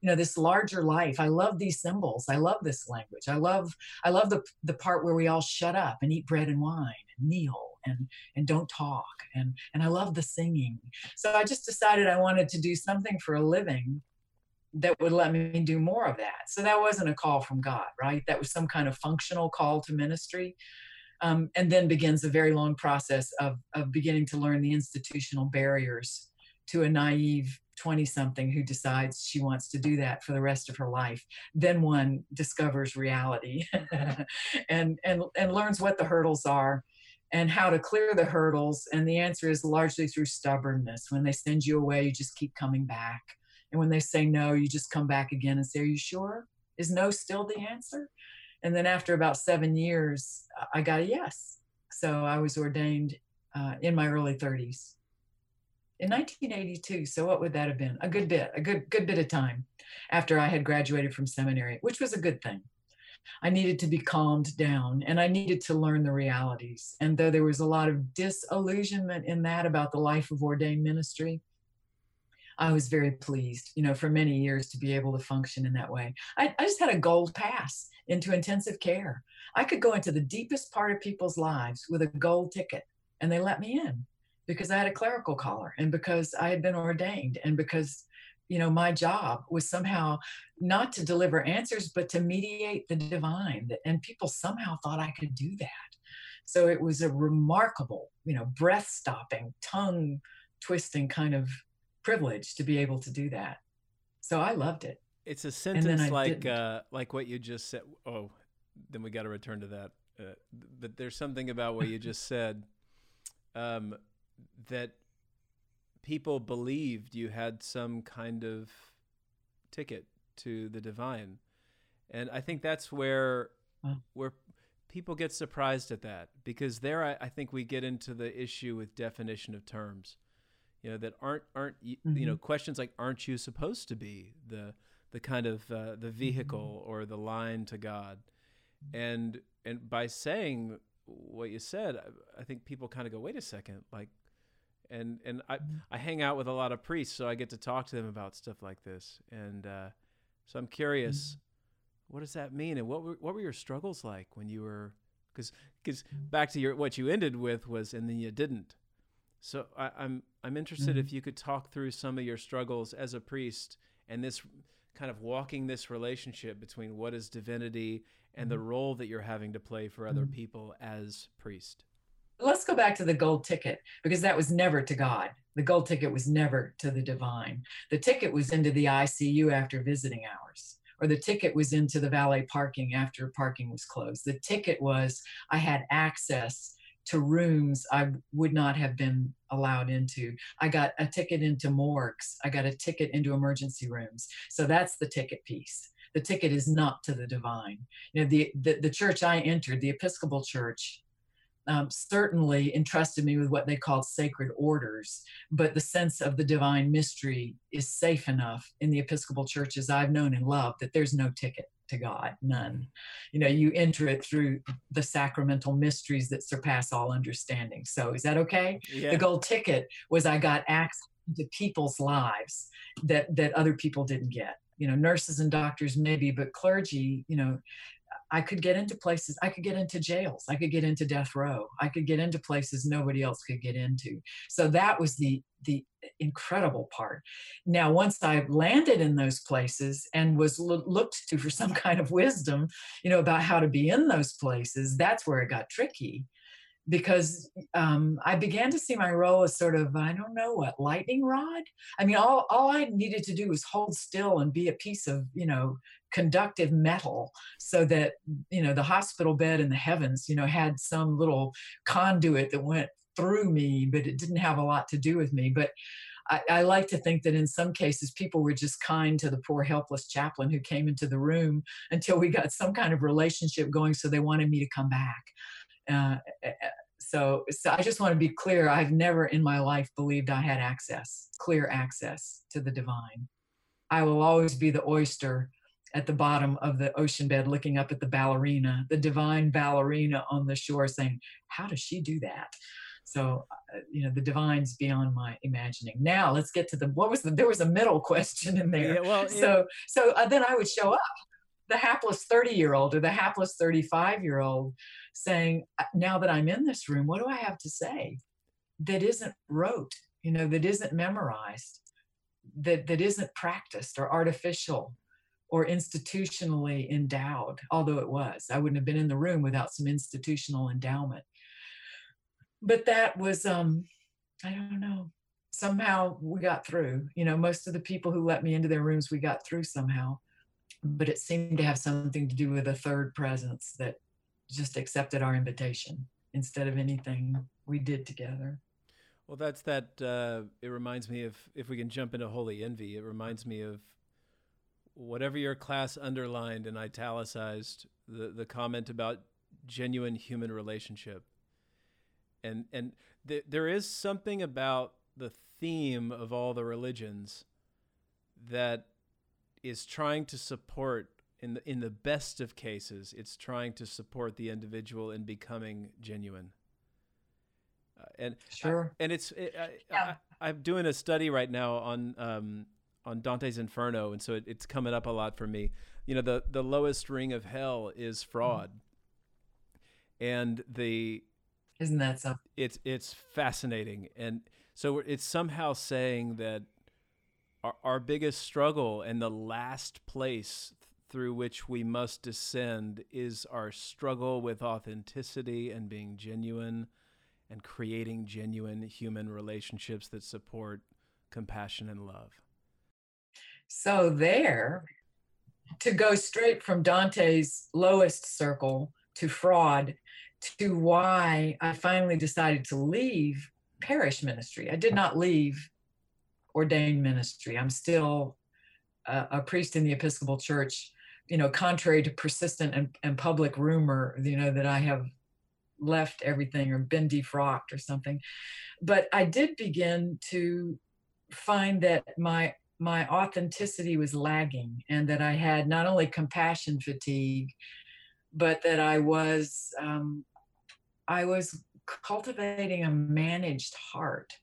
you know, this larger life. I love these symbols. I love this language. I love, I love the the part where we all shut up and eat bread and wine and kneel and, and don't talk. And, and I love the singing. So I just decided I wanted to do something for a living that would let me do more of that. So that wasn't a call from God, right? That was some kind of functional call to ministry. Um, and then begins a very long process of, of beginning to learn the institutional barriers to a naive twenty-something who decides she wants to do that for the rest of her life. Then one discovers reality and, and, and learns what the hurdles are and how to clear the hurdles. And the answer is largely through stubbornness. When they send you away, you just keep coming back. And when they say no, you just come back again and say, are you sure? Is no still the answer? And then after about seven years, I got a yes. So I was ordained uh, in my early thirties. In nineteen eighty-two, so what would that have been? A good bit, a good good bit of time after I had graduated from seminary, which was a good thing. I needed to be calmed down and I needed to learn the realities. And though there was a lot of disillusionment in that about the life of ordained ministry, I was very pleased, you know, for many years to be able to function in that way. I, I just had a gold pass into intensive care. I could go into the deepest part of people's lives with a gold ticket and they let me in. Because I had a clerical collar and because I had been ordained and because, you know, my job was somehow not to deliver answers, but to mediate the divine. And people somehow thought I could do that. So it was a remarkable, you know, breath stopping, tongue twisting kind of privilege to be able to do that. So I loved it. It's a sentence like, uh, like what you just said. Oh, then we got to return to that. Uh, but there's something about what you just said. Um, that people believed you had some kind of ticket to the divine. And I think that's where wow. where people get surprised at that, because there I, I think we get into the issue with definition of terms, you know, that aren't, aren't mm-hmm. you know, questions like, aren't you supposed to be the the kind of uh, the vehicle mm-hmm. or the line to God? And and by saying what you said, I, I think people kind of go, wait a second, like, and and I, I hang out with a lot of priests, so I get to talk to them about stuff like this. And uh, so I'm curious, mm-hmm. what does that mean? And what were, what were your struggles like when you were, because because mm-hmm. back to your what you ended with was, and then you didn't. So I, I'm, I'm interested mm-hmm. if you could talk through some of your struggles as a priest and this kind of walking this relationship between what is divinity and the role that you're having to play for other people as priest? Let's go back to the gold ticket, because that was never to God. The gold ticket was never to the divine. The ticket was into the I C U after visiting hours, or the ticket was into the valet parking after parking was closed. The ticket was I had access to rooms I would not have been allowed into. I got a ticket into morgues. I got a ticket into emergency rooms. So that's the ticket piece. The ticket is not to the divine. You know, the, the, the church I entered, the Episcopal Church, Um, certainly entrusted me with what they called sacred orders, but the sense of the divine mystery is safe enough in the Episcopal churches I've known and loved that there's no ticket to God, none. You know, you enter it through the sacramental mysteries that surpass all understanding. So is that okay? Yeah. The gold ticket was I got access to people's lives that, that other people didn't get. You know, nurses and doctors maybe, but clergy, you know, I could get into places, I could get into jails, I could get into death row, I could get into places nobody else could get into. So that was the, the incredible part. Now, once I landed in those places and was lo- looked to for some kind of wisdom, you know, about how to be in those places, that's where it got tricky. Because um, I began to see my role as sort of, I don't know what, lightning rod? I mean, all, all I needed to do was hold still and be a piece of, you know, conductive metal so that, you know, the hospital bed in the heavens, you know, had some little conduit that went through me, but it didn't have a lot to do with me. But I, I like to think that in some cases, people were just kind to the poor helpless chaplain who came into the room until we got some kind of relationship going, so they wanted me to come back. Uh, so, so I just want to be clear. I've never in my life believed I had access, clear access to the divine. I will always be the oyster at the bottom of the ocean bed, looking up at the ballerina, the divine ballerina on the shore saying, how does she do that? So, uh, you know, the divine's beyond my imagining. Now let's get to the, what was the, there was a middle question in there. Yeah, well, yeah. So, so uh, then I would show up, the hapless thirty year old or the hapless thirty-five year old saying, now that I'm in this room, what do I have to say that isn't rote, you know, that isn't memorized, that, that isn't practiced or artificial or institutionally endowed, although it was, I wouldn't have been in the room without some institutional endowment. But that was, um, I don't know, somehow we got through, you know, most of the people who let me into their rooms, we got through somehow. But it seemed to have something to do with a third presence that just accepted our invitation instead of anything we did together. Well, that's that, uh, it reminds me of, if we can jump into Holy Envy, it reminds me of whatever your class underlined and italicized, the, the comment about genuine human relationship. And, and th- there is something about the theme of all the religions that is trying to support, in the, in the best of cases, it's trying to support the individual in becoming genuine. Uh, and sure. I, and it's it, I, yeah. I, I'm doing a study right now on um, on Dante's Inferno, and so it, it's coming up a lot for me. You know, the the lowest ring of hell is fraud, mm. and the isn't that something? It's it's fascinating, and so it's somehow saying that our biggest struggle and the last place through which we must descend is our struggle with authenticity and being genuine and creating genuine human relationships that support compassion and love. So there, to go straight from Dante's lowest circle to fraud to why I finally decided to leave parish ministry. I did not leave ordained ministry. I'm still a, a priest in the Episcopal Church, you know, contrary to persistent and, and public rumor, you know, that I have left everything or been defrocked or something. But I did begin to find that my my authenticity was lagging, and that I had not only compassion fatigue, but that I was um, I was cultivating a managed heart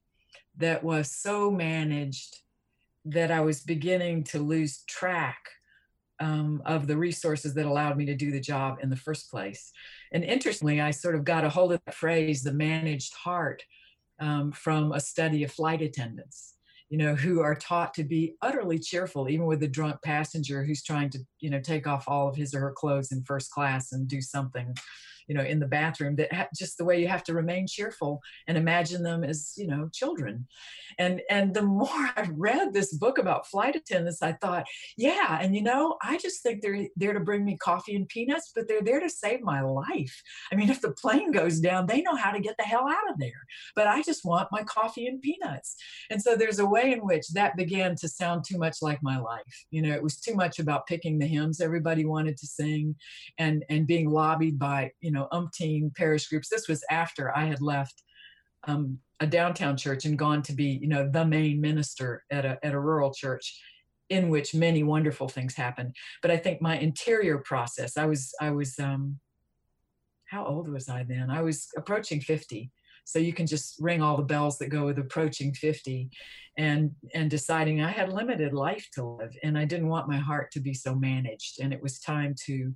that was so managed that I was beginning to lose track um, of the resources that allowed me to do the job in the first place. And interestingly, I sort of got a hold of that phrase, the managed heart, um, from a study of flight attendants. you know, who are taught to be utterly cheerful, even with a drunk passenger who's trying to, you know, take off all of his or her clothes in first class and do something, you know, in the bathroom, that ha- just the way you have to remain cheerful and imagine them as, you know, children. And, and the more I read this book about flight attendants, I thought, yeah. And, you know, I just think they're there to bring me coffee and peanuts, but they're there to save my life. I mean, if the plane goes down, they know how to get the hell out of there, but I just want my coffee and peanuts. And so there's a way in which that began to sound too much like my life. You know, it was too much about picking the hymns everybody wanted to sing and, and being lobbied by, you know, umpteen parish groups. This was after I had left um, a downtown church and gone to be, you know, the main minister at a, at a rural church, in which many wonderful things happened. But I think my interior process, I was, I was, um, how old was I then? I was approaching fifty. So you can just ring all the bells that go with approaching fifty and, and deciding I had limited life to live, and I didn't want my heart to be so managed. And it was time to,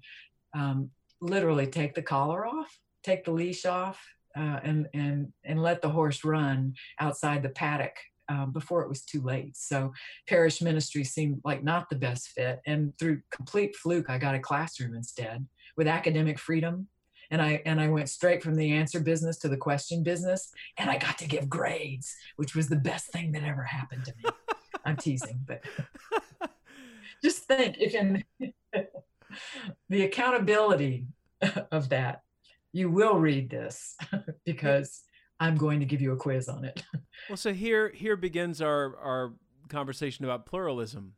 um, literally take the collar off, take the leash off, uh, and, and, and let the horse run outside the paddock uh, before it was too late. So parish ministry seemed like not the best fit. And through complete fluke, I got a classroom instead with academic freedom. And I, and I went straight from the answer business to the question business, and I got to give grades, which was the best thing that ever happened to me. I'm teasing, but just think if in the accountability of that. You will read this because I'm going to give you a quiz on it. Well, so here here begins our, our conversation about pluralism.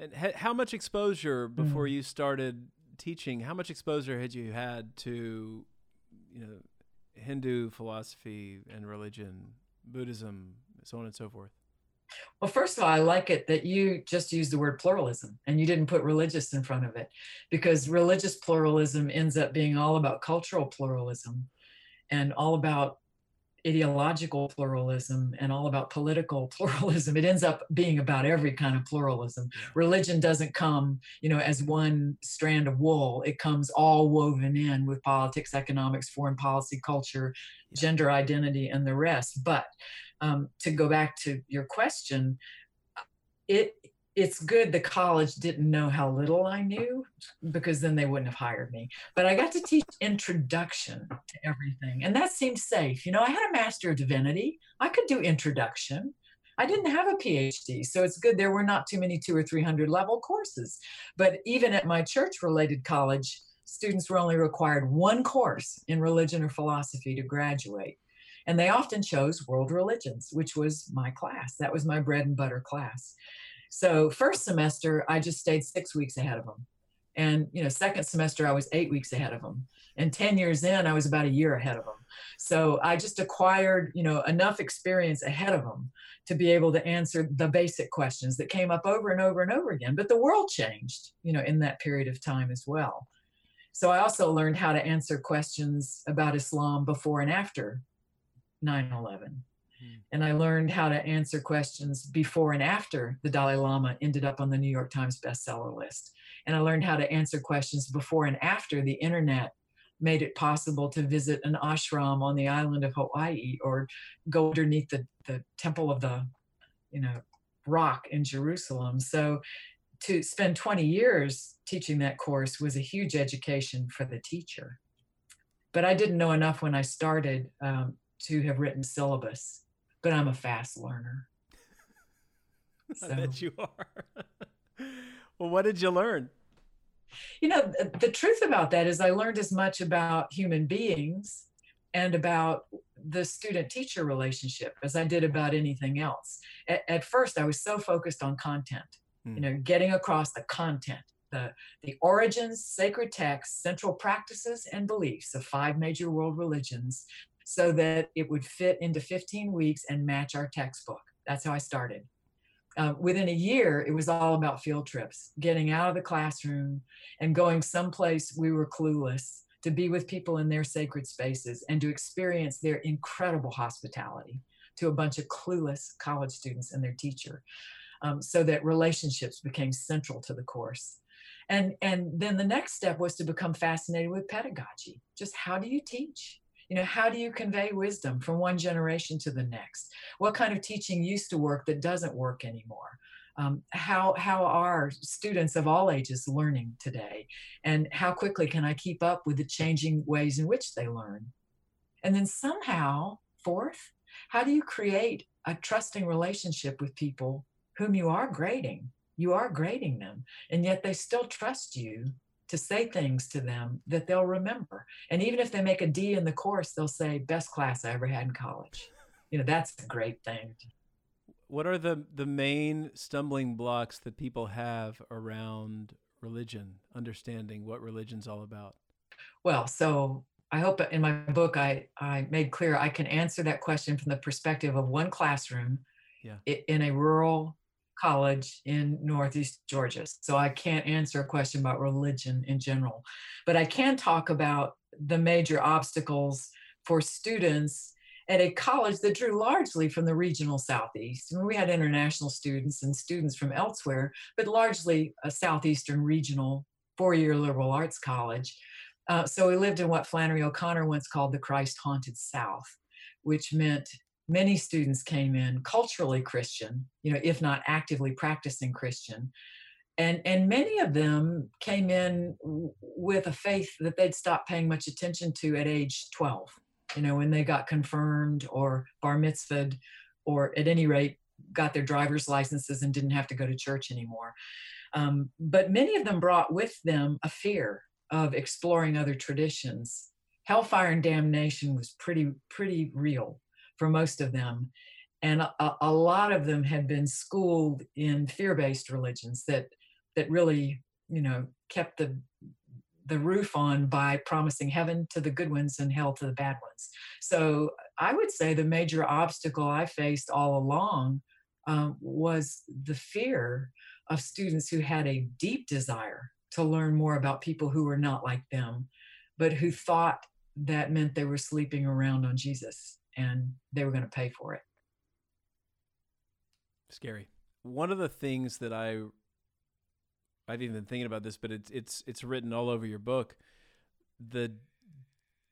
And ha- how much exposure before mm-hmm. you started teaching, how much exposure had you had to, you know, Hindu philosophy and religion, Buddhism, so on and so forth? Well, first of all, I like it that you just used the word pluralism and you didn't put religious in front of it, because religious pluralism ends up being all about cultural pluralism and all about ideological pluralism and all about political pluralism. It ends up being about every kind of pluralism. Religion doesn't come, you know, as one strand of wool. It comes all woven in with politics, economics, foreign policy, culture, gender identity, and the rest. But Um, to go back to your question, it it's good the college didn't know how little I knew, because then they wouldn't have hired me. But I got to teach introduction to everything, and that seemed safe. You know, I had a Master of Divinity. I could do introduction. I didn't have a P H D, so it's good there were not too many two or three hundred level courses. But even at my church-related college, students were only required one course in religion or philosophy to graduate. And they often chose world religions, which was my class. That was my bread and butter class. So first semester, I just stayed six weeks ahead of them. And, you know, second semester, I was eight weeks ahead of them. And ten years in, I was about a year ahead of them. So I just acquired, you know, enough experience ahead of them to be able to answer the basic questions that came up over and over and over again. But the world changed, you know, in that period of time as well. So I also learned how to answer questions about Islam before and after nine eleven. And I learned how to answer questions before and after the Dalai Lama ended up on the New York Times bestseller list. And I learned how to answer questions before and after the internet made it possible to visit an ashram on the island of Hawaii or go underneath the, the temple of the, you know, rock in Jerusalem. So to spend twenty years teaching that course was a huge education for the teacher. But I didn't know enough when I started um, to have written syllabus, but I'm a fast learner. So. I bet you are. Well, what did you learn? You know, the, the truth about that is I learned as much about human beings and about the student-teacher relationship as I did about anything else. At, at first, I was so focused on content, mm. you know, getting across the content. The, the origins, sacred texts, central practices, and beliefs of five major world religions, so that it would fit into fifteen weeks and match our textbook. That's how I started. Uh, within a year, it was all about field trips, getting out of the classroom and going someplace we were clueless, to be with people in their sacred spaces and to experience their incredible hospitality to a bunch of clueless college students and their teacher, um, so that relationships became central to the course. And, and then the next step was to become fascinated with pedagogy. Just how do you teach? You know, how do you convey wisdom from one generation to the next? What kind of teaching used to work that doesn't work anymore? Um, how, how are students of all ages learning today? And how quickly can I keep up with the changing ways in which they learn? And then somehow, fourth, how do you create a trusting relationship with people whom you are grading? You are grading them, and yet they still trust you to say things to them that they'll remember. And even if they make a D in the course, they'll say, best class I ever had in college. You know, that's a great thing. What are the, the main stumbling blocks that people have around religion, understanding what religion's all about? Well, so I hope in my book, I, I made clear I can answer that question from the perspective of one classroom yeah. in a rural college in Northeast Georgia. So I can't answer a question about religion in general, but I can talk about the major obstacles for students at a college that drew largely from the regional Southeast. I mean, we had international students and students from elsewhere, but largely a Southeastern regional four-year liberal arts college. Uh, so we lived in what Flannery O'Connor once called the Christ-haunted South, which meant many students came in culturally Christian, you know, if not actively practicing Christian. And, and many of them came in w- with a faith that they'd stopped paying much attention to at age twelve. You know, when they got confirmed or bar mitzvahed, or at any rate, got their driver's licenses and didn't have to go to church anymore. Um, but many of them brought with them a fear of exploring other traditions. Hellfire and damnation was pretty, pretty real for most of them. And a, a lot of them had been schooled in fear-based religions that that really, you know, kept the the roof on by promising heaven to the good ones and hell to the bad ones. So I would say the major obstacle I faced all along um, was the fear of students who had a deep desire to learn more about people who were not like them, but who thought that meant they were sleeping around on Jesus and they were going to pay for it. Scary. One of the things that I I've even been thinking about this, but it's it's it's written all over your book, the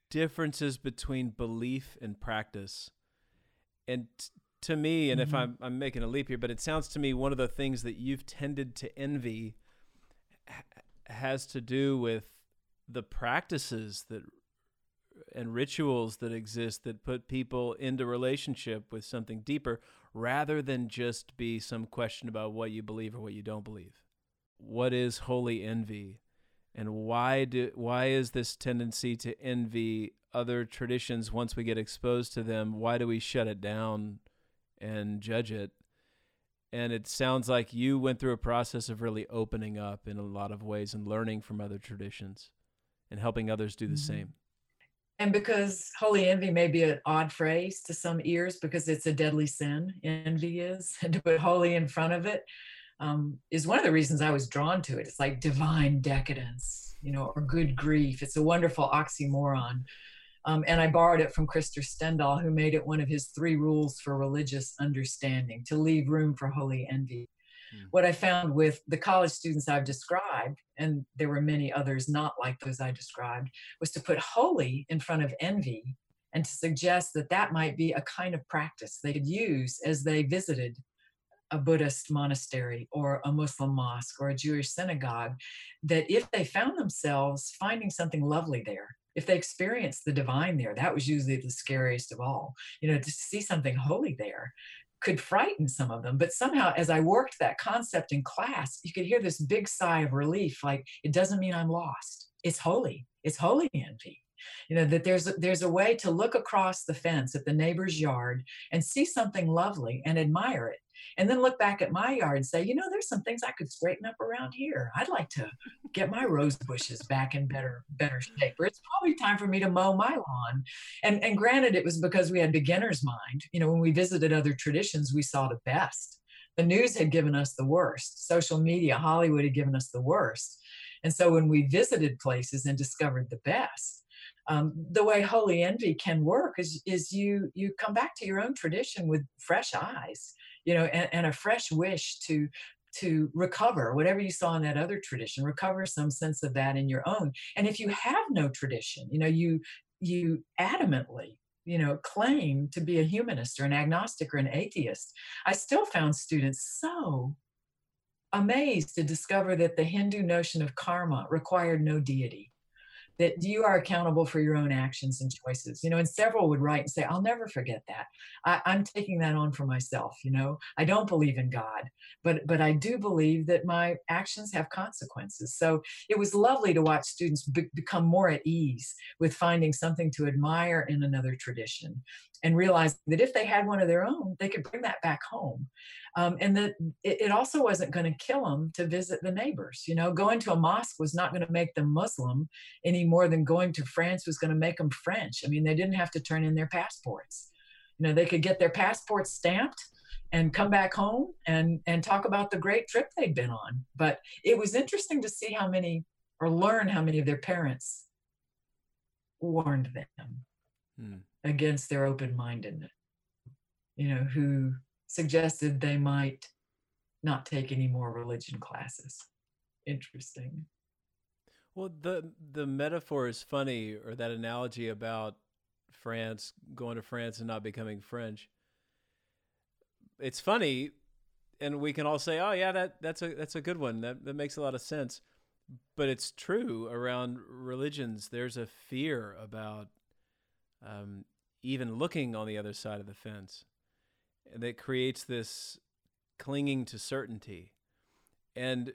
differences between belief and practice. And t- to me, and mm-hmm. if I'm I'm making a leap here, but it sounds to me one of the things that you've tended to envy ha- has to do with the practices that and rituals that exist that put people into relationship with something deeper, rather than just be some question about what you believe or what you don't believe. What is holy envy, and why do why is this tendency to envy other traditions? Once we get exposed to them, why do we shut it down and judge it? And it sounds like you went through a process of really opening up in a lot of ways and learning from other traditions and helping others do the mm-hmm. same. And because holy envy may be an odd phrase to some ears, because it's a deadly sin, envy is, and to put holy in front of it, Um, is one of the reasons I was drawn to it. It's like divine decadence, you know, or good grief. It's a wonderful oxymoron. Um, and I borrowed it from Christer Stendahl, who made it one of his three rules for religious understanding, to leave room for holy envy. Mm. What I found with the college students I've described, and there were many others not like those I described, was to put holy in front of envy and to suggest that that might be a kind of practice they could use as they visited a Buddhist monastery or a Muslim mosque or a Jewish synagogue, that if they found themselves finding something lovely there, if they experienced the divine there, that was usually the scariest of all. You know, to see something holy there could frighten some of them. But somehow, as I worked that concept in class, you could hear this big sigh of relief, like, it doesn't mean I'm lost. It's holy. It's holy envy. You know, that there's a, there's a way to look across the fence at the neighbor's yard and see something lovely and admire it, and then look back at my yard and say, you know, there's some things I could straighten up around here. I'd like to get my rose bushes back in better better shape, or it's probably time for me to mow my lawn. And and granted, it was because we had beginner's mind. You know, when we visited other traditions, we saw the best. The news had given us the worst. Social media, Hollywood had given us the worst. And so when we visited places and discovered the best, Um, the way holy envy can work is, is you you come back to your own tradition with fresh eyes, you know, and, and a fresh wish to to recover whatever you saw in that other tradition, recover some sense of that in your own. And if you have no tradition, you know, you you adamantly, you know, claim to be a humanist or an agnostic or an atheist, I still found students so amazed to discover that the Hindu notion of karma required no deity, that you are accountable for your own actions and choices, you know, and several would write and say, I'll never forget that. I, I'm taking that on for myself, you know, I don't believe in God, but, but I do believe that my actions have consequences. So it was lovely to watch students be- become more at ease with finding something to admire in another tradition and realize that if they had one of their own, they could bring that back home. Um, and that it, it also wasn't going to kill them to visit the neighbors, you know, going to a mosque was not going to make them Muslim any more than going to France was going to make them French. I mean, they didn't have to turn in their passports. You know, they could get their passports stamped and come back home and, and talk about the great trip they'd been on. But it was interesting to see how many, or learn how many of their parents warned them hmm. against their open-mindedness, you know, who suggested they might not take any more religion classes. Interesting. Well, the the metaphor is funny, or that analogy about France, going to France and not becoming French. It's funny, and we can all say, "Oh, yeah, that that's a that's a good one. That that makes a lot of sense." But it's true around religions. There's a fear about um, even looking on the other side of the fence, and that creates this clinging to certainty, and.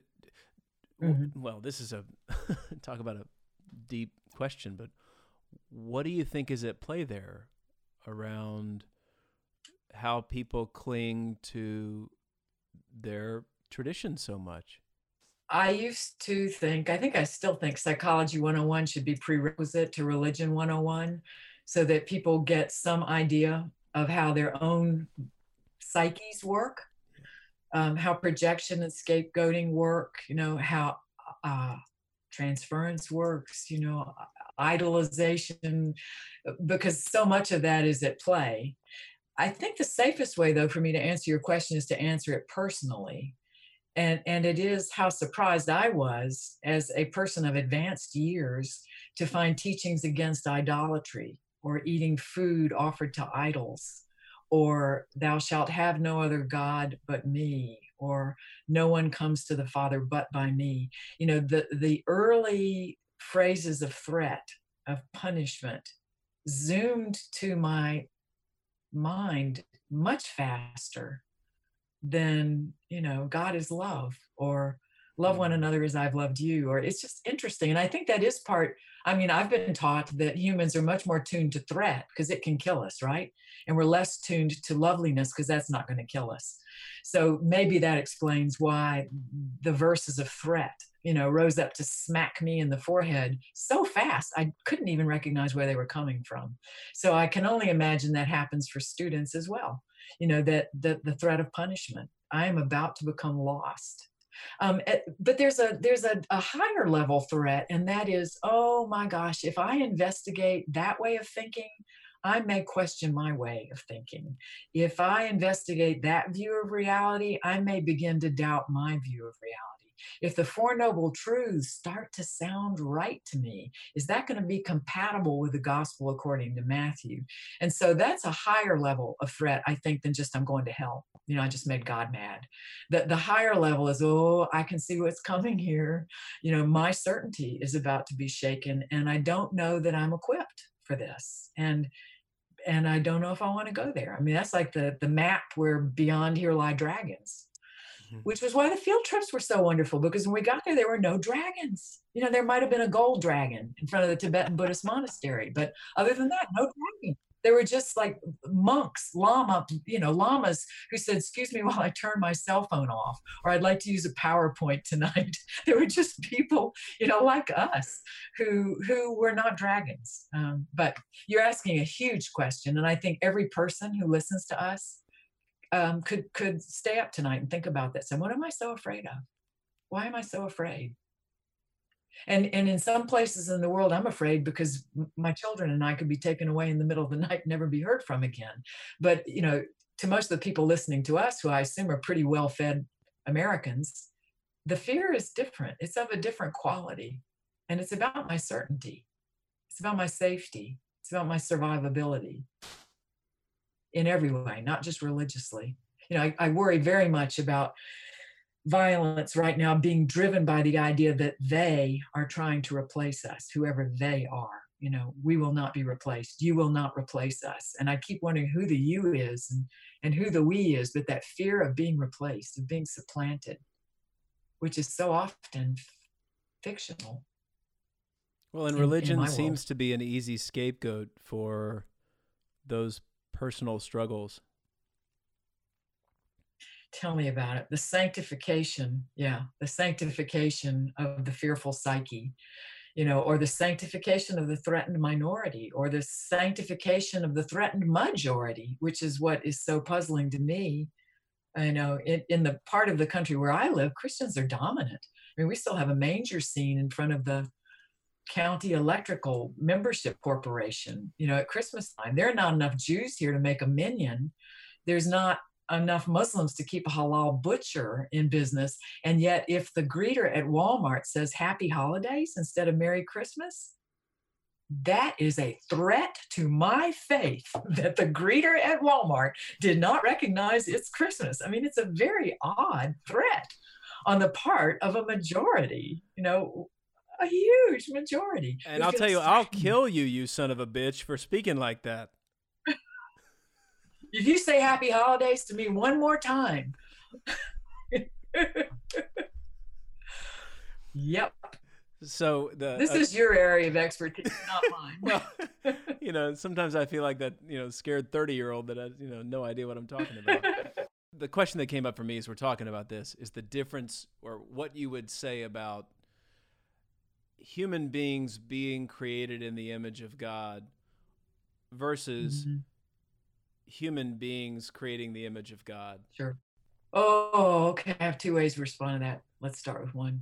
Mm-hmm. Well, this is a talk about a deep question, but what do you think is at play there around how people cling to their tradition so much? I used to think, I think I still think psychology one oh one should be prerequisite to religion one oh one so that people get some idea of how their own psyches work. Um, how projection and scapegoating work, you know, how uh, transference works, you know, idolization, because so much of that is at play. I think the safest way, though, for me to answer your question is to answer it personally. And, and it is how surprised I was as a person of advanced years to find teachings against idolatry or eating food offered to idols, or thou shalt have no other God but me, or no one comes to the Father but by me. You know, the, the early phrases of threat, of punishment, zoomed to my mind much faster than, you know, God is love, or love one another as I've loved you, or it's just interesting. And I think that is part, I mean, I've been taught that humans are much more tuned to threat because it can kill us, right? And we're less tuned to loveliness because that's not going to kill us. So maybe that explains why the verses of threat, you know, rose up to smack me in the forehead so fast, I couldn't even recognize where they were coming from. So I can only imagine that happens for students as well. You know, that, that the threat of punishment, I am about to become lost. Um, but there's a there's a, a higher level threat, and that is, oh my gosh, if I investigate that way of thinking, I may question my way of thinking. If I investigate that view of reality, I may begin to doubt my view of reality. If the Four Noble Truths start to sound right to me, is that going to be compatible with the gospel according to Matthew? And so that's a higher level of threat, I think, than just I'm going to hell. You know, I just made God mad. The, the higher level is, oh, I can see what's coming here. You know, my certainty is about to be shaken, and I don't know that I'm equipped for this. And and I don't know if I want to go there. I mean, that's like the, the map where beyond here lie dragons. Which was why the field trips were so wonderful, because when we got there, there were no dragons. You know, there might have been a gold dragon in front of the Tibetan Buddhist monastery, but other than that, no dragon. They were just like monks, lama, you know, llamas who said, excuse me while I turn my cell phone off, or I'd like to use a PowerPoint tonight. There were just people, you know, like us who, who were not dragons. Um, but you're asking a huge question. And I think every person who listens to us Um, could could stay up tonight and think about this. And what am I so afraid of? Why am I so afraid? And and in some places in the world, I'm afraid because my children and I could be taken away in the middle of the night, and never be heard from again. But you know, to most of the people listening to us, who I assume are pretty well-fed Americans, the fear is different. It's of a different quality, and it's about my certainty. It's about my safety. felt my survivability in every way, not just religiously. You know, I, I worry very much about violence right now being driven by the idea that they are trying to replace us, whoever they are. You know, we will not be replaced. You will not replace us. And I keep wondering who the you is and, and who the we is, but that fear of being replaced, of being supplanted, which is so often f- fictional. Well, and religion in, in seems world. to be an easy scapegoat for those personal struggles. Tell me about it. The sanctification, yeah, the sanctification of the fearful psyche, you know, or the sanctification of the threatened minority, or the sanctification of the threatened majority, which is what is so puzzling to me. I know in, in the part of the country where I live, Christians are dominant. I mean, we still have a manger scene in front of the county electrical membership corporation, you know, at Christmas time. There are not enough Jews here to make a minion. There's not enough Muslims to keep a halal butcher in business. And yet if the greeter at Walmart says happy holidays instead of Merry Christmas, that is a threat to my faith that the greeter at Walmart did not recognize it's Christmas. I mean, it's a very odd threat on the part of a majority, you know, a huge majority. And I'll tell you, I'll kill you, you son of a bitch, for speaking like that. If you say happy holidays to me one more time. Yep. So the, this uh, is your area of expertise, not mine. Well, you know, sometimes I feel like that, you know, scared thirty-year-old that has, you know, no idea what I'm talking about. The question that came up for me as we're talking about this is the difference, or what you would say about human beings being created in the image of God versus mm-hmm. human beings creating the image of God. Sure. Oh, okay. I have two ways to respond to that. Let's start with one.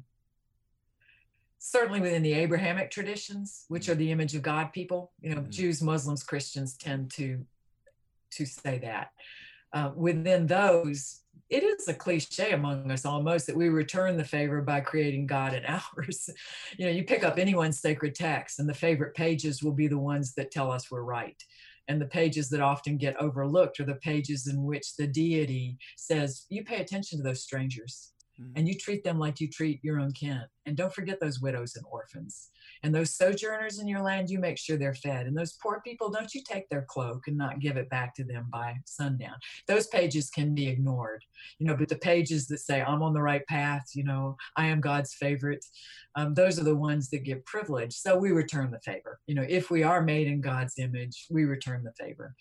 Certainly within the Abrahamic traditions, which are the image of God people, you know, mm-hmm. Jews, Muslims, Christians tend to to say that. Uh, within those, it is a cliche among us almost that we return the favor by creating God in ours. You know, you pick up anyone's sacred text and the favorite pages will be the ones that tell us we're right. And the pages that often get overlooked are the pages in which the deity says, you pay attention to those strangers. And you treat them like you treat your own kin. And don't forget those widows and orphans. And those sojourners in your land, you make sure they're fed. And those poor people, don't you take their cloak and not give it back to them by sundown. Those pages can be ignored, you know, but the pages that say, I'm on the right path, you know, I am God's favorite, um, those are the ones that give privilege. So we return the favor. You know, if we are made in God's image, we return the favor.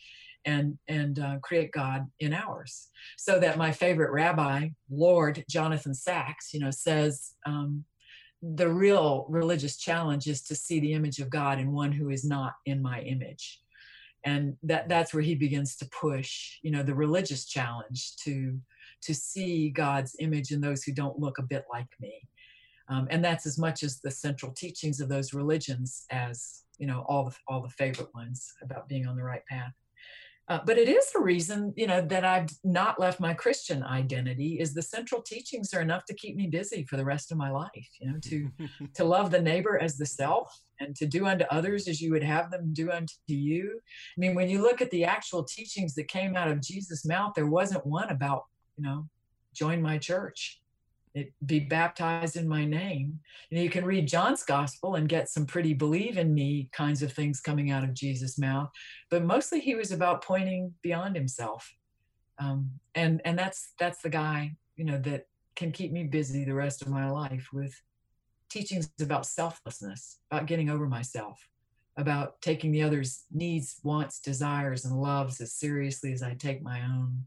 and and uh, create God in ours. So that my favorite rabbi, Lord Jonathan Sacks, you know, says um, the real religious challenge is to see the image of God in one who is not in my image. And that that's where he begins to push, you know, the religious challenge to, to see God's image in those who don't look a bit like me. Um, and that's as much as the central teachings of those religions as, you know, all the, all the favorite ones about being on the right path. Uh, but it is the reason, you know, that I've not left my Christian identity is the central teachings are enough to keep me busy for the rest of my life, you know, to to love the neighbor as the self and to do unto others as you would have them do unto you. I mean, when you look at the actual teachings that came out of Jesus' mouth, there wasn't one about, you know, join my church. It, be baptized in my name. You know, you can read John's gospel and get some pretty believe in me kinds of things coming out of Jesus' mouth, but mostly he was about pointing beyond himself. Um, and and that's that's the guy, you know, that can keep me busy the rest of my life with teachings about selflessness, about getting over myself, about taking the other's needs, wants, desires, and loves as seriously as I take my own.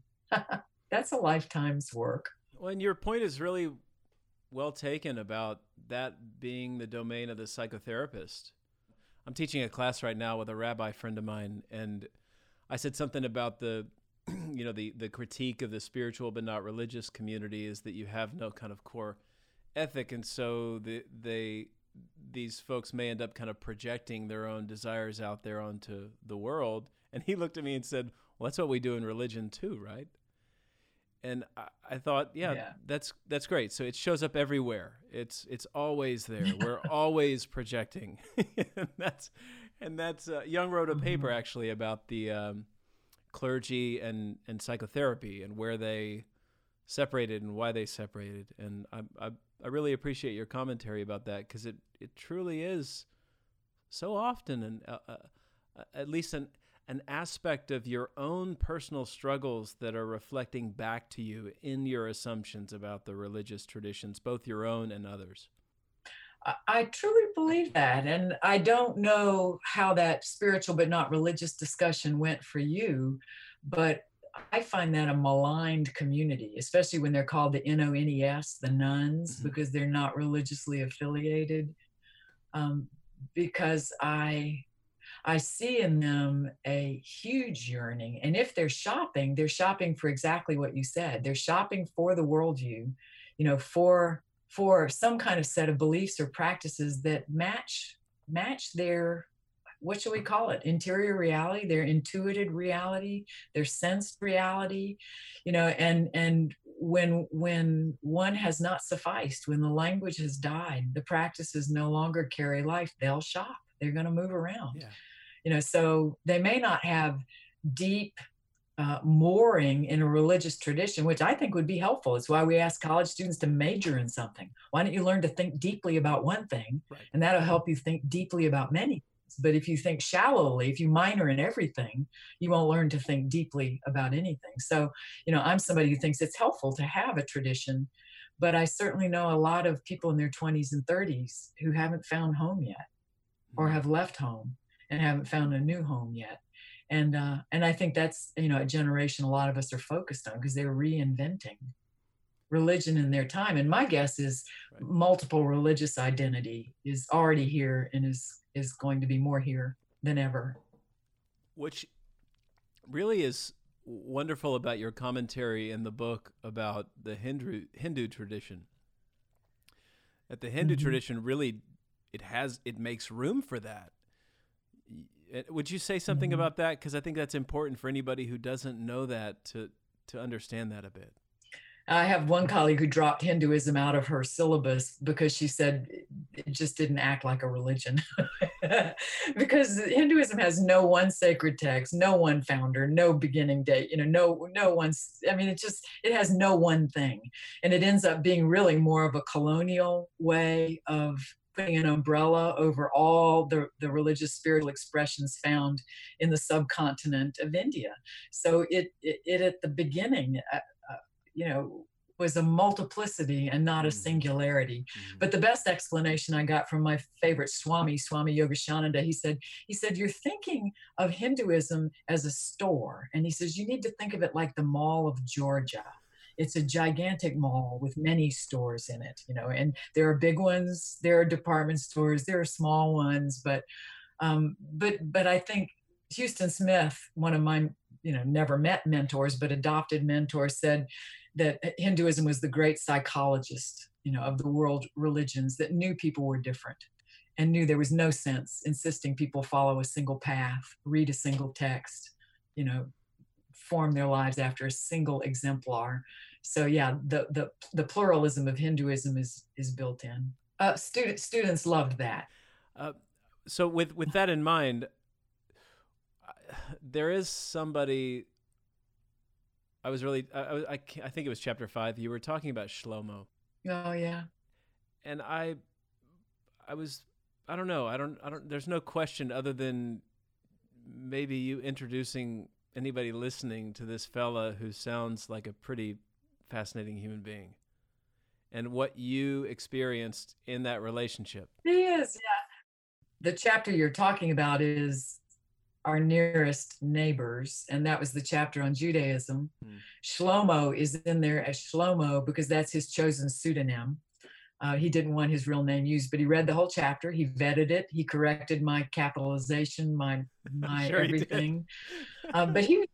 That's a lifetime's work. Well, and your point is really well taken about that being the domain of the psychotherapist. I'm teaching a class right now with a rabbi friend of mine, and I said something about the, you know, the, the critique of the spiritual but not religious community is that you have no kind of core ethic, and so the, they these folks may end up kind of projecting their own desires out there onto the world. And he looked at me and said, well, that's what we do in religion too, right? And I, I thought, yeah, yeah, that's that's great. So it shows up everywhere. It's it's always there. We're always projecting. And that's And that's uh, Jung wrote a paper mm-hmm. actually about the um, clergy and, and psychotherapy and where they separated and why they separated. And I I, I really appreciate your commentary about that, because it, it truly is so often an uh, uh, at least an an aspect of your own personal struggles that are reflecting back to you in your assumptions about the religious traditions, both your own and others. I truly believe that. And I don't know how that spiritual but not religious discussion went for you, but I find that a maligned community, especially when they're called the N O N E S, the nuns, mm-hmm. because they're not religiously affiliated. Um, because I... I see in them a huge yearning. And if they're shopping, they're shopping for exactly what you said. They're shopping for the worldview, you know, for for some kind of set of beliefs or practices that match match their, what shall we call it, interior reality, their intuited reality, their sensed reality, you know, and and when when one has not sufficed, when the language has died, the practices no longer carry life, they'll shop. They're going to move around, yeah. you know, so they may not have deep uh, mooring in a religious tradition, which I think would be helpful. It's why we ask college students to major in something. Why don't you learn to think deeply about one thing? Right. And that'll help you think deeply about many things. But if you think shallowly, if you minor in everything, you won't learn to think deeply about anything. So, you know, I'm somebody who thinks it's helpful to have a tradition, but I certainly know a lot of people in their twenties and thirties who haven't found home yet, or have left home and haven't found a new home yet. And uh, and I think that's, you know, a generation a lot of us are focused on, because they're reinventing religion in their time. And my guess is right. multiple religious identity is already here and is, is going to be more here than ever. Which really is wonderful about your commentary in the book about the Hindu, Hindu tradition. That the Hindu mm-hmm. tradition really It has, it makes room for that. Would you say something mm-hmm. about that? Because I think that's important for anybody who doesn't know that to, to understand that a bit. I have one colleague who dropped Hinduism out of her syllabus because she said it just didn't act like a religion. Because Hinduism has no one sacred text, no one founder, no beginning date, you know, no, no one's, I mean, it just, it has no one thing. And it ends up being really more of a colonial way of putting an umbrella over all the, the religious spiritual expressions found in the subcontinent of India. So it, it, it at the beginning, uh, uh, you know, was a multiplicity and not a singularity. Mm-hmm. But the best explanation I got from my favorite Swami, Swami Yogashananda, he said, he said, you're thinking of Hinduism as a store. And he says, you need to think of it like the Mall of Georgia. It's a gigantic mall with many stores in it, you know, and there are big ones, there are department stores, there are small ones, but, um, but, but I think Houston Smith, one of my, you know, never met mentors, but adopted mentor, said that Hinduism was the great psychologist, you know, of the world religions, that knew people were different and knew there was no sense insisting people follow a single path, read a single text, you know, form their lives after a single exemplar. So yeah, the the, the pluralism of Hinduism is is built in. Uh, student, students loved that. Uh, so with, with that in mind, there is somebody, I was really, I, I, I think it was chapter five, you were talking about Shlomo. Oh yeah. And I, I was, I don't know, I don't, I don't, there's no question other than maybe you introducing anybody listening to this fella who sounds like a pretty fascinating human being, and what you experienced in that relationship. He is, yeah. The chapter you're talking about is Our Nearest Neighbors, and that was the chapter on Judaism. Hmm. Shlomo is in there as Shlomo because that's his chosen pseudonym. Uh, he didn't want his real name used, but he read the whole chapter. He vetted it. He corrected my capitalization, my my sure everything. He um, but he,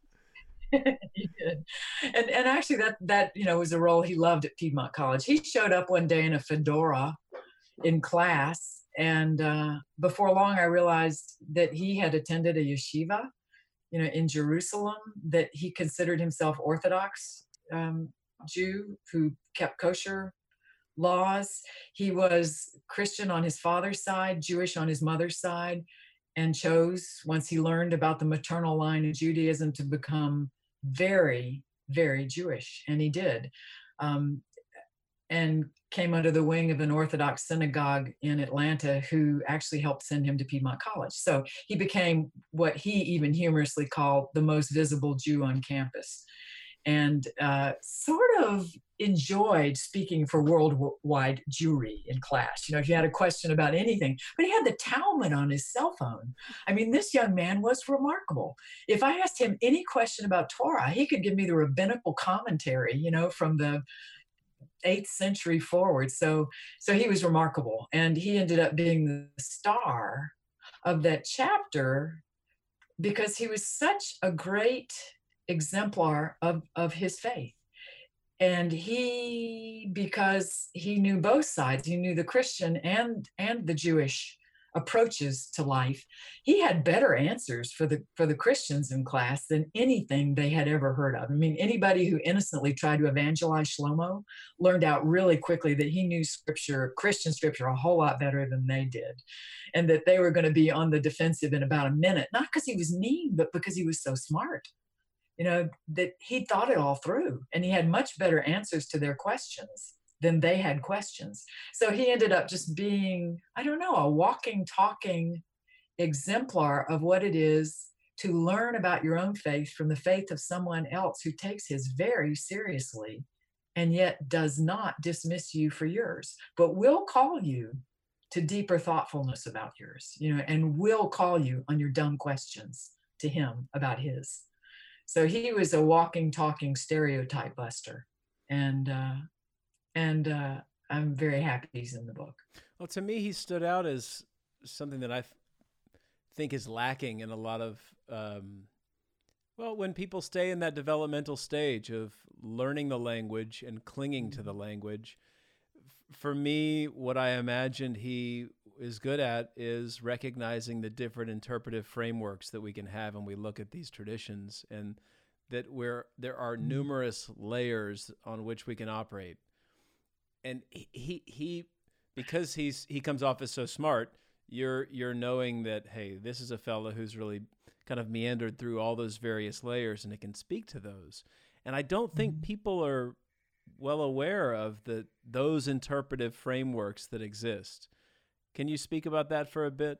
he did, and and actually that that you know was a role he loved at Piedmont College. He showed up one day in a fedora in class, and uh, before long I realized that he had attended a yeshiva, you know, in Jerusalem. That he considered himself Orthodox um, Jew who kept kosher laws. He was Christian on his father's side, Jewish on his mother's side, and chose, once he learned about the maternal line of Judaism, to become very, very Jewish. And he did, um, and came under the wing of an Orthodox synagogue in Atlanta who actually helped send him to Piedmont College. So he became what he even humorously called the most visible Jew on campus, and uh, sort of enjoyed speaking for worldwide Jewry in class. You know, if you had a question about anything, but he had the Talmud on his cell phone. I mean, this young man was remarkable. If I asked him any question about Torah, he could give me the rabbinical commentary, you know, from the eighth century forward. So, so he was remarkable. And he ended up being the star of that chapter because he was such a great exemplar of, of his faith. And he, because he knew both sides, he knew the Christian and, and the Jewish approaches to life, he had better answers for the, for the Christians in class than anything they had ever heard of. I mean, anybody who innocently tried to evangelize Shlomo learned out really quickly that he knew scripture, Christian scripture, a whole lot better than they did, and that they were going to be on the defensive in about a minute, not because he was mean, but because he was so smart. You know, that he thought it all through, and he had much better answers to their questions than they had questions. So he ended up just being, I don't know, a walking, talking exemplar of what it is to learn about your own faith from the faith of someone else who takes his very seriously and yet does not dismiss you for yours, but will call you to deeper thoughtfulness about yours, you know, and will call you on your dumb questions to him about his. So he was a walking, talking stereotype buster, and uh, and uh, I'm very happy he's in the book. Well, to me, he stood out as something that I f- think is lacking in a lot of, um, well, when people stay in that developmental stage of learning the language and clinging to the language. For me, what I imagined he is good at is recognizing the different interpretive frameworks that we can have when we look at these traditions, and that where there are numerous layers on which we can operate. And he, he, because he's, he comes off as so smart, you're, you're knowing that, hey, this is a fellow who's really kind of meandered through all those various layers and it can speak to those. And I don't think people are well aware of the, those interpretive frameworks that exist. Can you speak about that for a bit?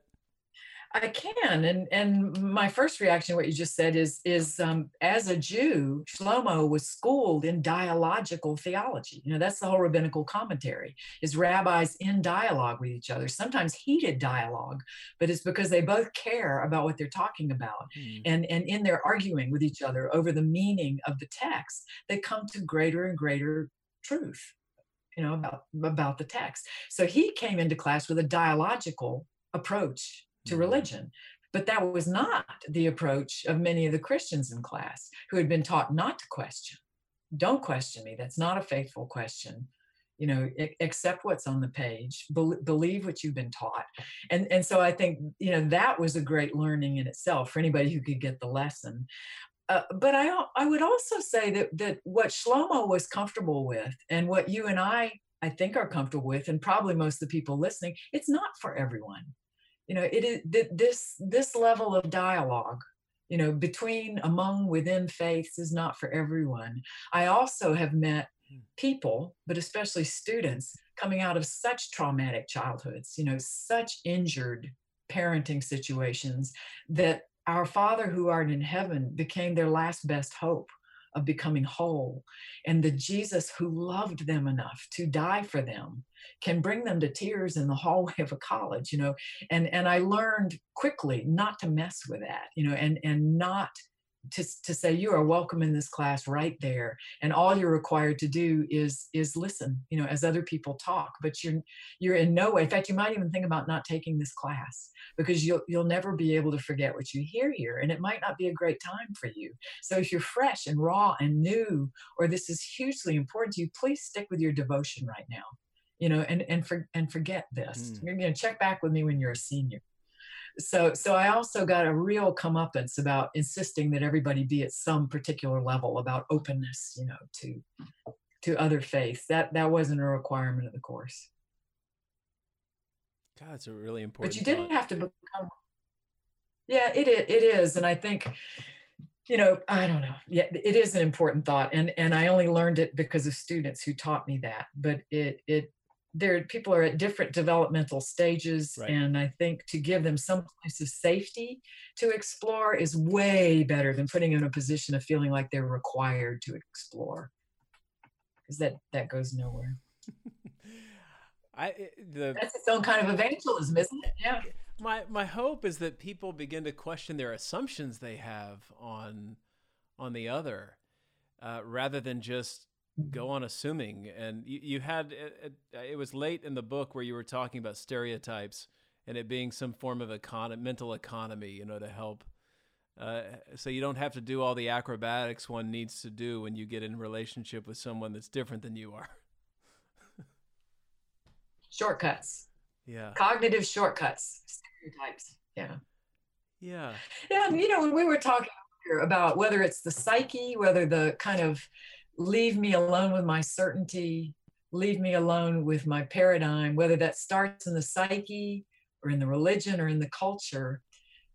I can, and and my first reaction to what you just said is, is um, as a Jew, Shlomo was schooled in dialogical theology. You know, that's the whole rabbinical commentary, is rabbis in dialogue with each other, sometimes heated dialogue, but it's because they both care about what they're talking about. Mm. And, and in their arguing with each other over the meaning of the text, they come to greater and greater truth, you know, about, about the text. So he came into class with a dialogical approach to religion. But that was not the approach of many of the Christians in class, who had been taught not to question. Don't question me. That's not a faithful question. You know, accept what's on the page, Be- believe what you've been taught. And, and so I think, you know, that was a great learning in itself for anybody who could get the lesson. Uh, but I, I would also say that, that what Shlomo was comfortable with, and what you and I, I think, are comfortable with, and probably most of the people listening, it's not for everyone. You know, it is this this level of dialogue, you know, between, among, within faiths is not for everyone. I also have met people, but especially students, coming out of such traumatic childhoods, you know, such injured parenting situations, that our Father who art in heaven became their last best hope of becoming whole. And the Jesus who loved them enough to die for them can bring them to tears in the hallway of a college, you know. And, and I learned quickly not to mess with that, you know, and, and not to, to say, you are welcome in this class right there. And all you're required to do is, is listen, you know, as other people talk, but you're, you're in no way. In fact, you might even think about not taking this class, because you'll, you'll never be able to forget what you hear here. And it might not be a great time for you. So if you're fresh and raw and new, or this is hugely important to you, please stick with your devotion right now, you know, and, and, for, and forget this. Mm. You're going to check back with me when you're a senior. So, so I also got a real comeuppance about insisting that everybody be at some particular level about openness, you know, to, to other faiths. That, that wasn't a requirement of the course. God, it's a really important. But you didn't have to become. Yeah, it it is. And I think, you know, I don't know. Yeah, it is an important thought. And and I only learned it because of students who taught me that. But it it there people are at different developmental stages. Right. And I think to give them some place of safety to explore is way better than putting them in a position of feeling like they're required to explore. Because that that goes nowhere. I the That's its own kind of evangelism, isn't it? Yeah. My my hope is that people begin to question their assumptions they have on on the other, uh, rather than just go on assuming. And you, you had it, it was late in the book where you were talking about stereotypes and it being some form of econ- mental economy, you know, to help. Uh, so you don't have to do all the acrobatics one needs to do when you get in relationship with someone that's different than you are. Shortcuts. Yeah. Cognitive shortcuts. Stereotypes. Yeah. Yeah. Yeah. You know, when we were talking earlier about whether it's the psyche, whether the kind of leave me alone with my certainty, leave me alone with my paradigm, whether that starts in the psyche or in the religion or in the culture,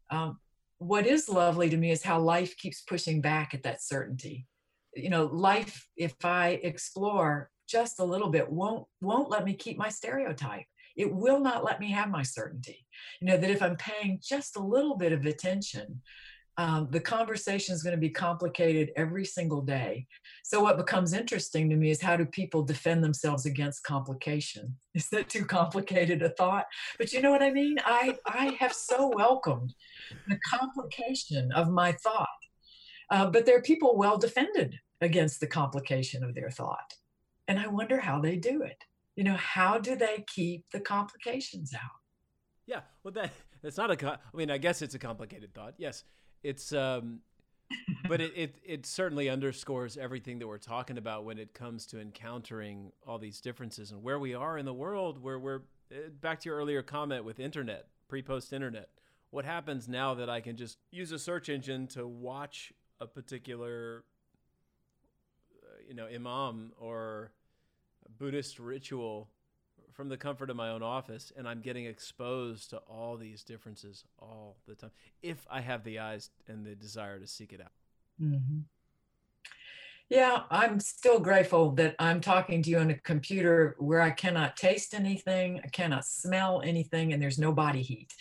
um, what is lovely to me is how life keeps pushing back at that certainty. You know, life, if I explore just a little bit, won't won't let me keep my stereotype. It will not let me have my certainty. You know, that if I'm paying just a little bit of attention, um, the conversation is going to be complicated every single day. So what becomes interesting to me is how do people defend themselves against complication? Is that too complicated a thought? But you know what I mean? I, I have so welcomed the complication of my thought. Uh, but there are people well defended against the complication of their thought. And I wonder how they do it. You know, how do they keep the complications out? Yeah, well, that that's not a, I mean, I guess it's a complicated thought. Yes, it's, um, but it, it it certainly underscores everything that we're talking about when it comes to encountering all these differences and where we are in the world, where we're, back to your earlier comment with internet, pre-post internet. What happens now that I can just use a search engine to watch a particular, uh, you know, imam or Buddhist ritual from the comfort of my own office, and I'm getting exposed to all these differences all the time if I have the eyes and the desire to seek it out. Mm-hmm. Yeah, I'm still grateful that I'm talking to you on a computer where I cannot taste anything, I cannot smell anything, and there's no body heat.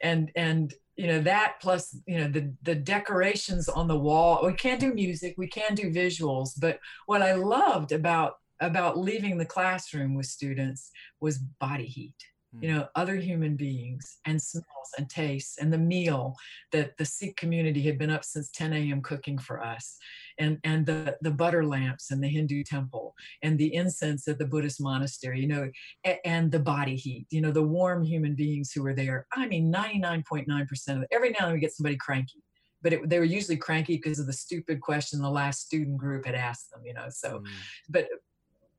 And and you know that plus you know the the decorations on the wall. We can't do music, we can do visuals, but what I loved about about leaving the classroom with students was body heat, you know, other human beings and smells and tastes and the meal that the Sikh community had been up since ten a.m. cooking for us, and, and the, the butter lamps in the Hindu temple and the incense at the Buddhist monastery, you know, and, and the body heat, you know, the warm human beings who were there. I mean, ninety-nine point nine percent of it. Every now and then we get somebody cranky. But it, they were usually cranky because of the stupid question the last student group had asked them, you know, so, mm. but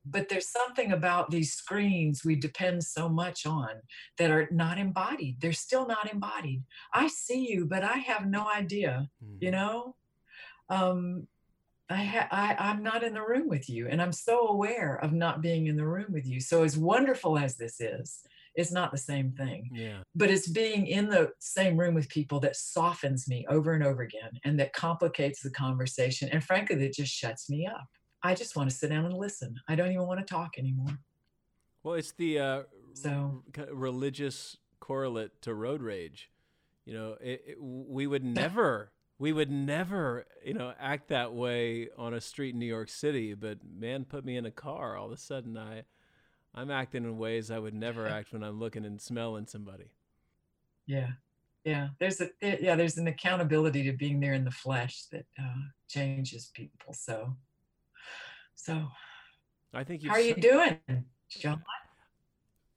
But there's something about these screens we depend so much on that are not embodied. They're still not embodied. I see you, but I have no idea, mm. you know? Um, I ha- I, I'm not in the room with you, and I'm so aware of not being in the room with you. So as wonderful as this is, it's not the same thing. Yeah. But it's being in the same room with people that softens me over and over again, and that complicates the conversation. And frankly, that just shuts me up. I just want to sit down and listen. I don't even want to talk anymore. Well, it's the uh, so. r- religious correlate to road rage. You know, it, it, we would never, we would never, you know, act that way on a street in New York City. But man, put me in a car, all of a sudden I, I'm acting in ways I would never act when I'm looking and smelling somebody. Yeah, yeah. There's a there, yeah. There's an accountability to being there in the flesh that uh, changes people. So. So, I think you've how are you doing, John?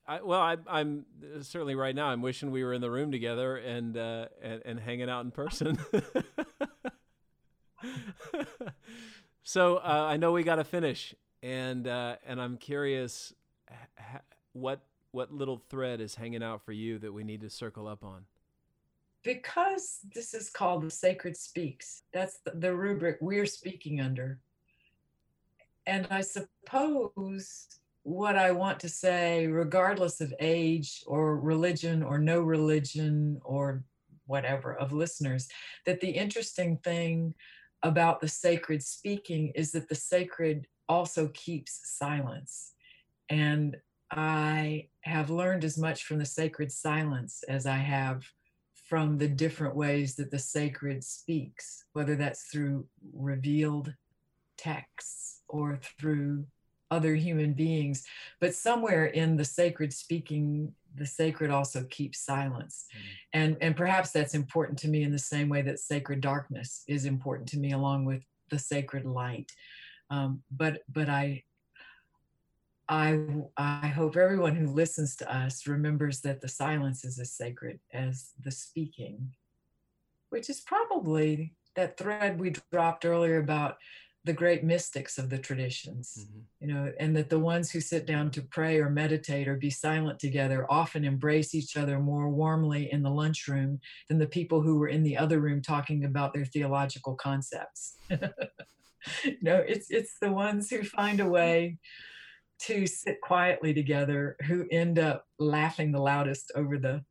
I, well, I, I'm certainly right now. I'm wishing we were in the room together and uh, and, and hanging out in person. so uh, I know we got to finish, and uh, and I'm curious ha- what what little thread is hanging out for you that we need to circle up on. Because this is called the Sacred Speaks. That's the, the rubric we're speaking under. And I suppose what I want to say, regardless of age or religion or no religion or whatever, of listeners, that the interesting thing about the sacred speaking is that the sacred also keeps silence. And I have learned as much from the sacred silence as I have from the different ways that the sacred speaks, whether that's through revealed texts or through other human beings. But somewhere in the sacred speaking, the sacred also keeps silence. Mm-hmm. And, and perhaps that's important to me in the same way that sacred darkness is important to me, along with the sacred light. Um, but but I, I, I hope everyone who listens to us remembers that the silence is as sacred as the speaking, which is probably that thread we dropped earlier about the great mystics of the traditions, mm-hmm. you know, and that the ones who sit down to pray or meditate or be silent together often embrace each other more warmly in the lunchroom than the people who were in the other room talking about their theological concepts. You know, it's, it's the ones who find a way to sit quietly together who end up laughing the loudest over the,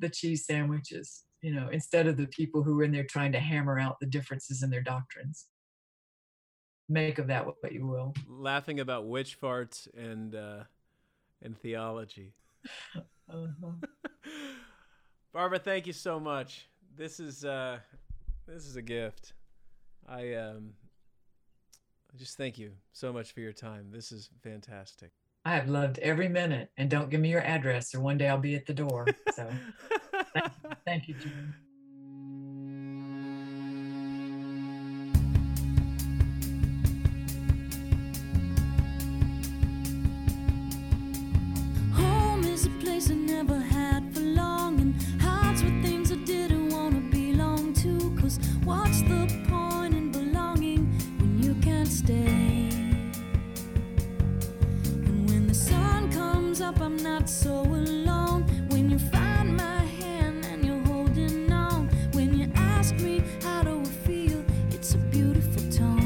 the cheese sandwiches, you know, instead of the people who were in there trying to hammer out the differences in their doctrines. Make of that what you will. Laughing about witch farts and uh, and theology. Uh-huh. Barbara, thank you so much. This is uh, this is a gift. I um, just thank you so much for your time. This is fantastic. I have loved every minute. And don't give me your address, or one day I'll be at the door. So thank, thank you, Jim. I never had for long, and hearts were things I didn't want to belong to, 'cause what's the point in belonging when you can't stay? And when the sun comes up, I'm not so alone. When you find my hand and you're holding on, when you ask me how do I feel, it's a beautiful tone.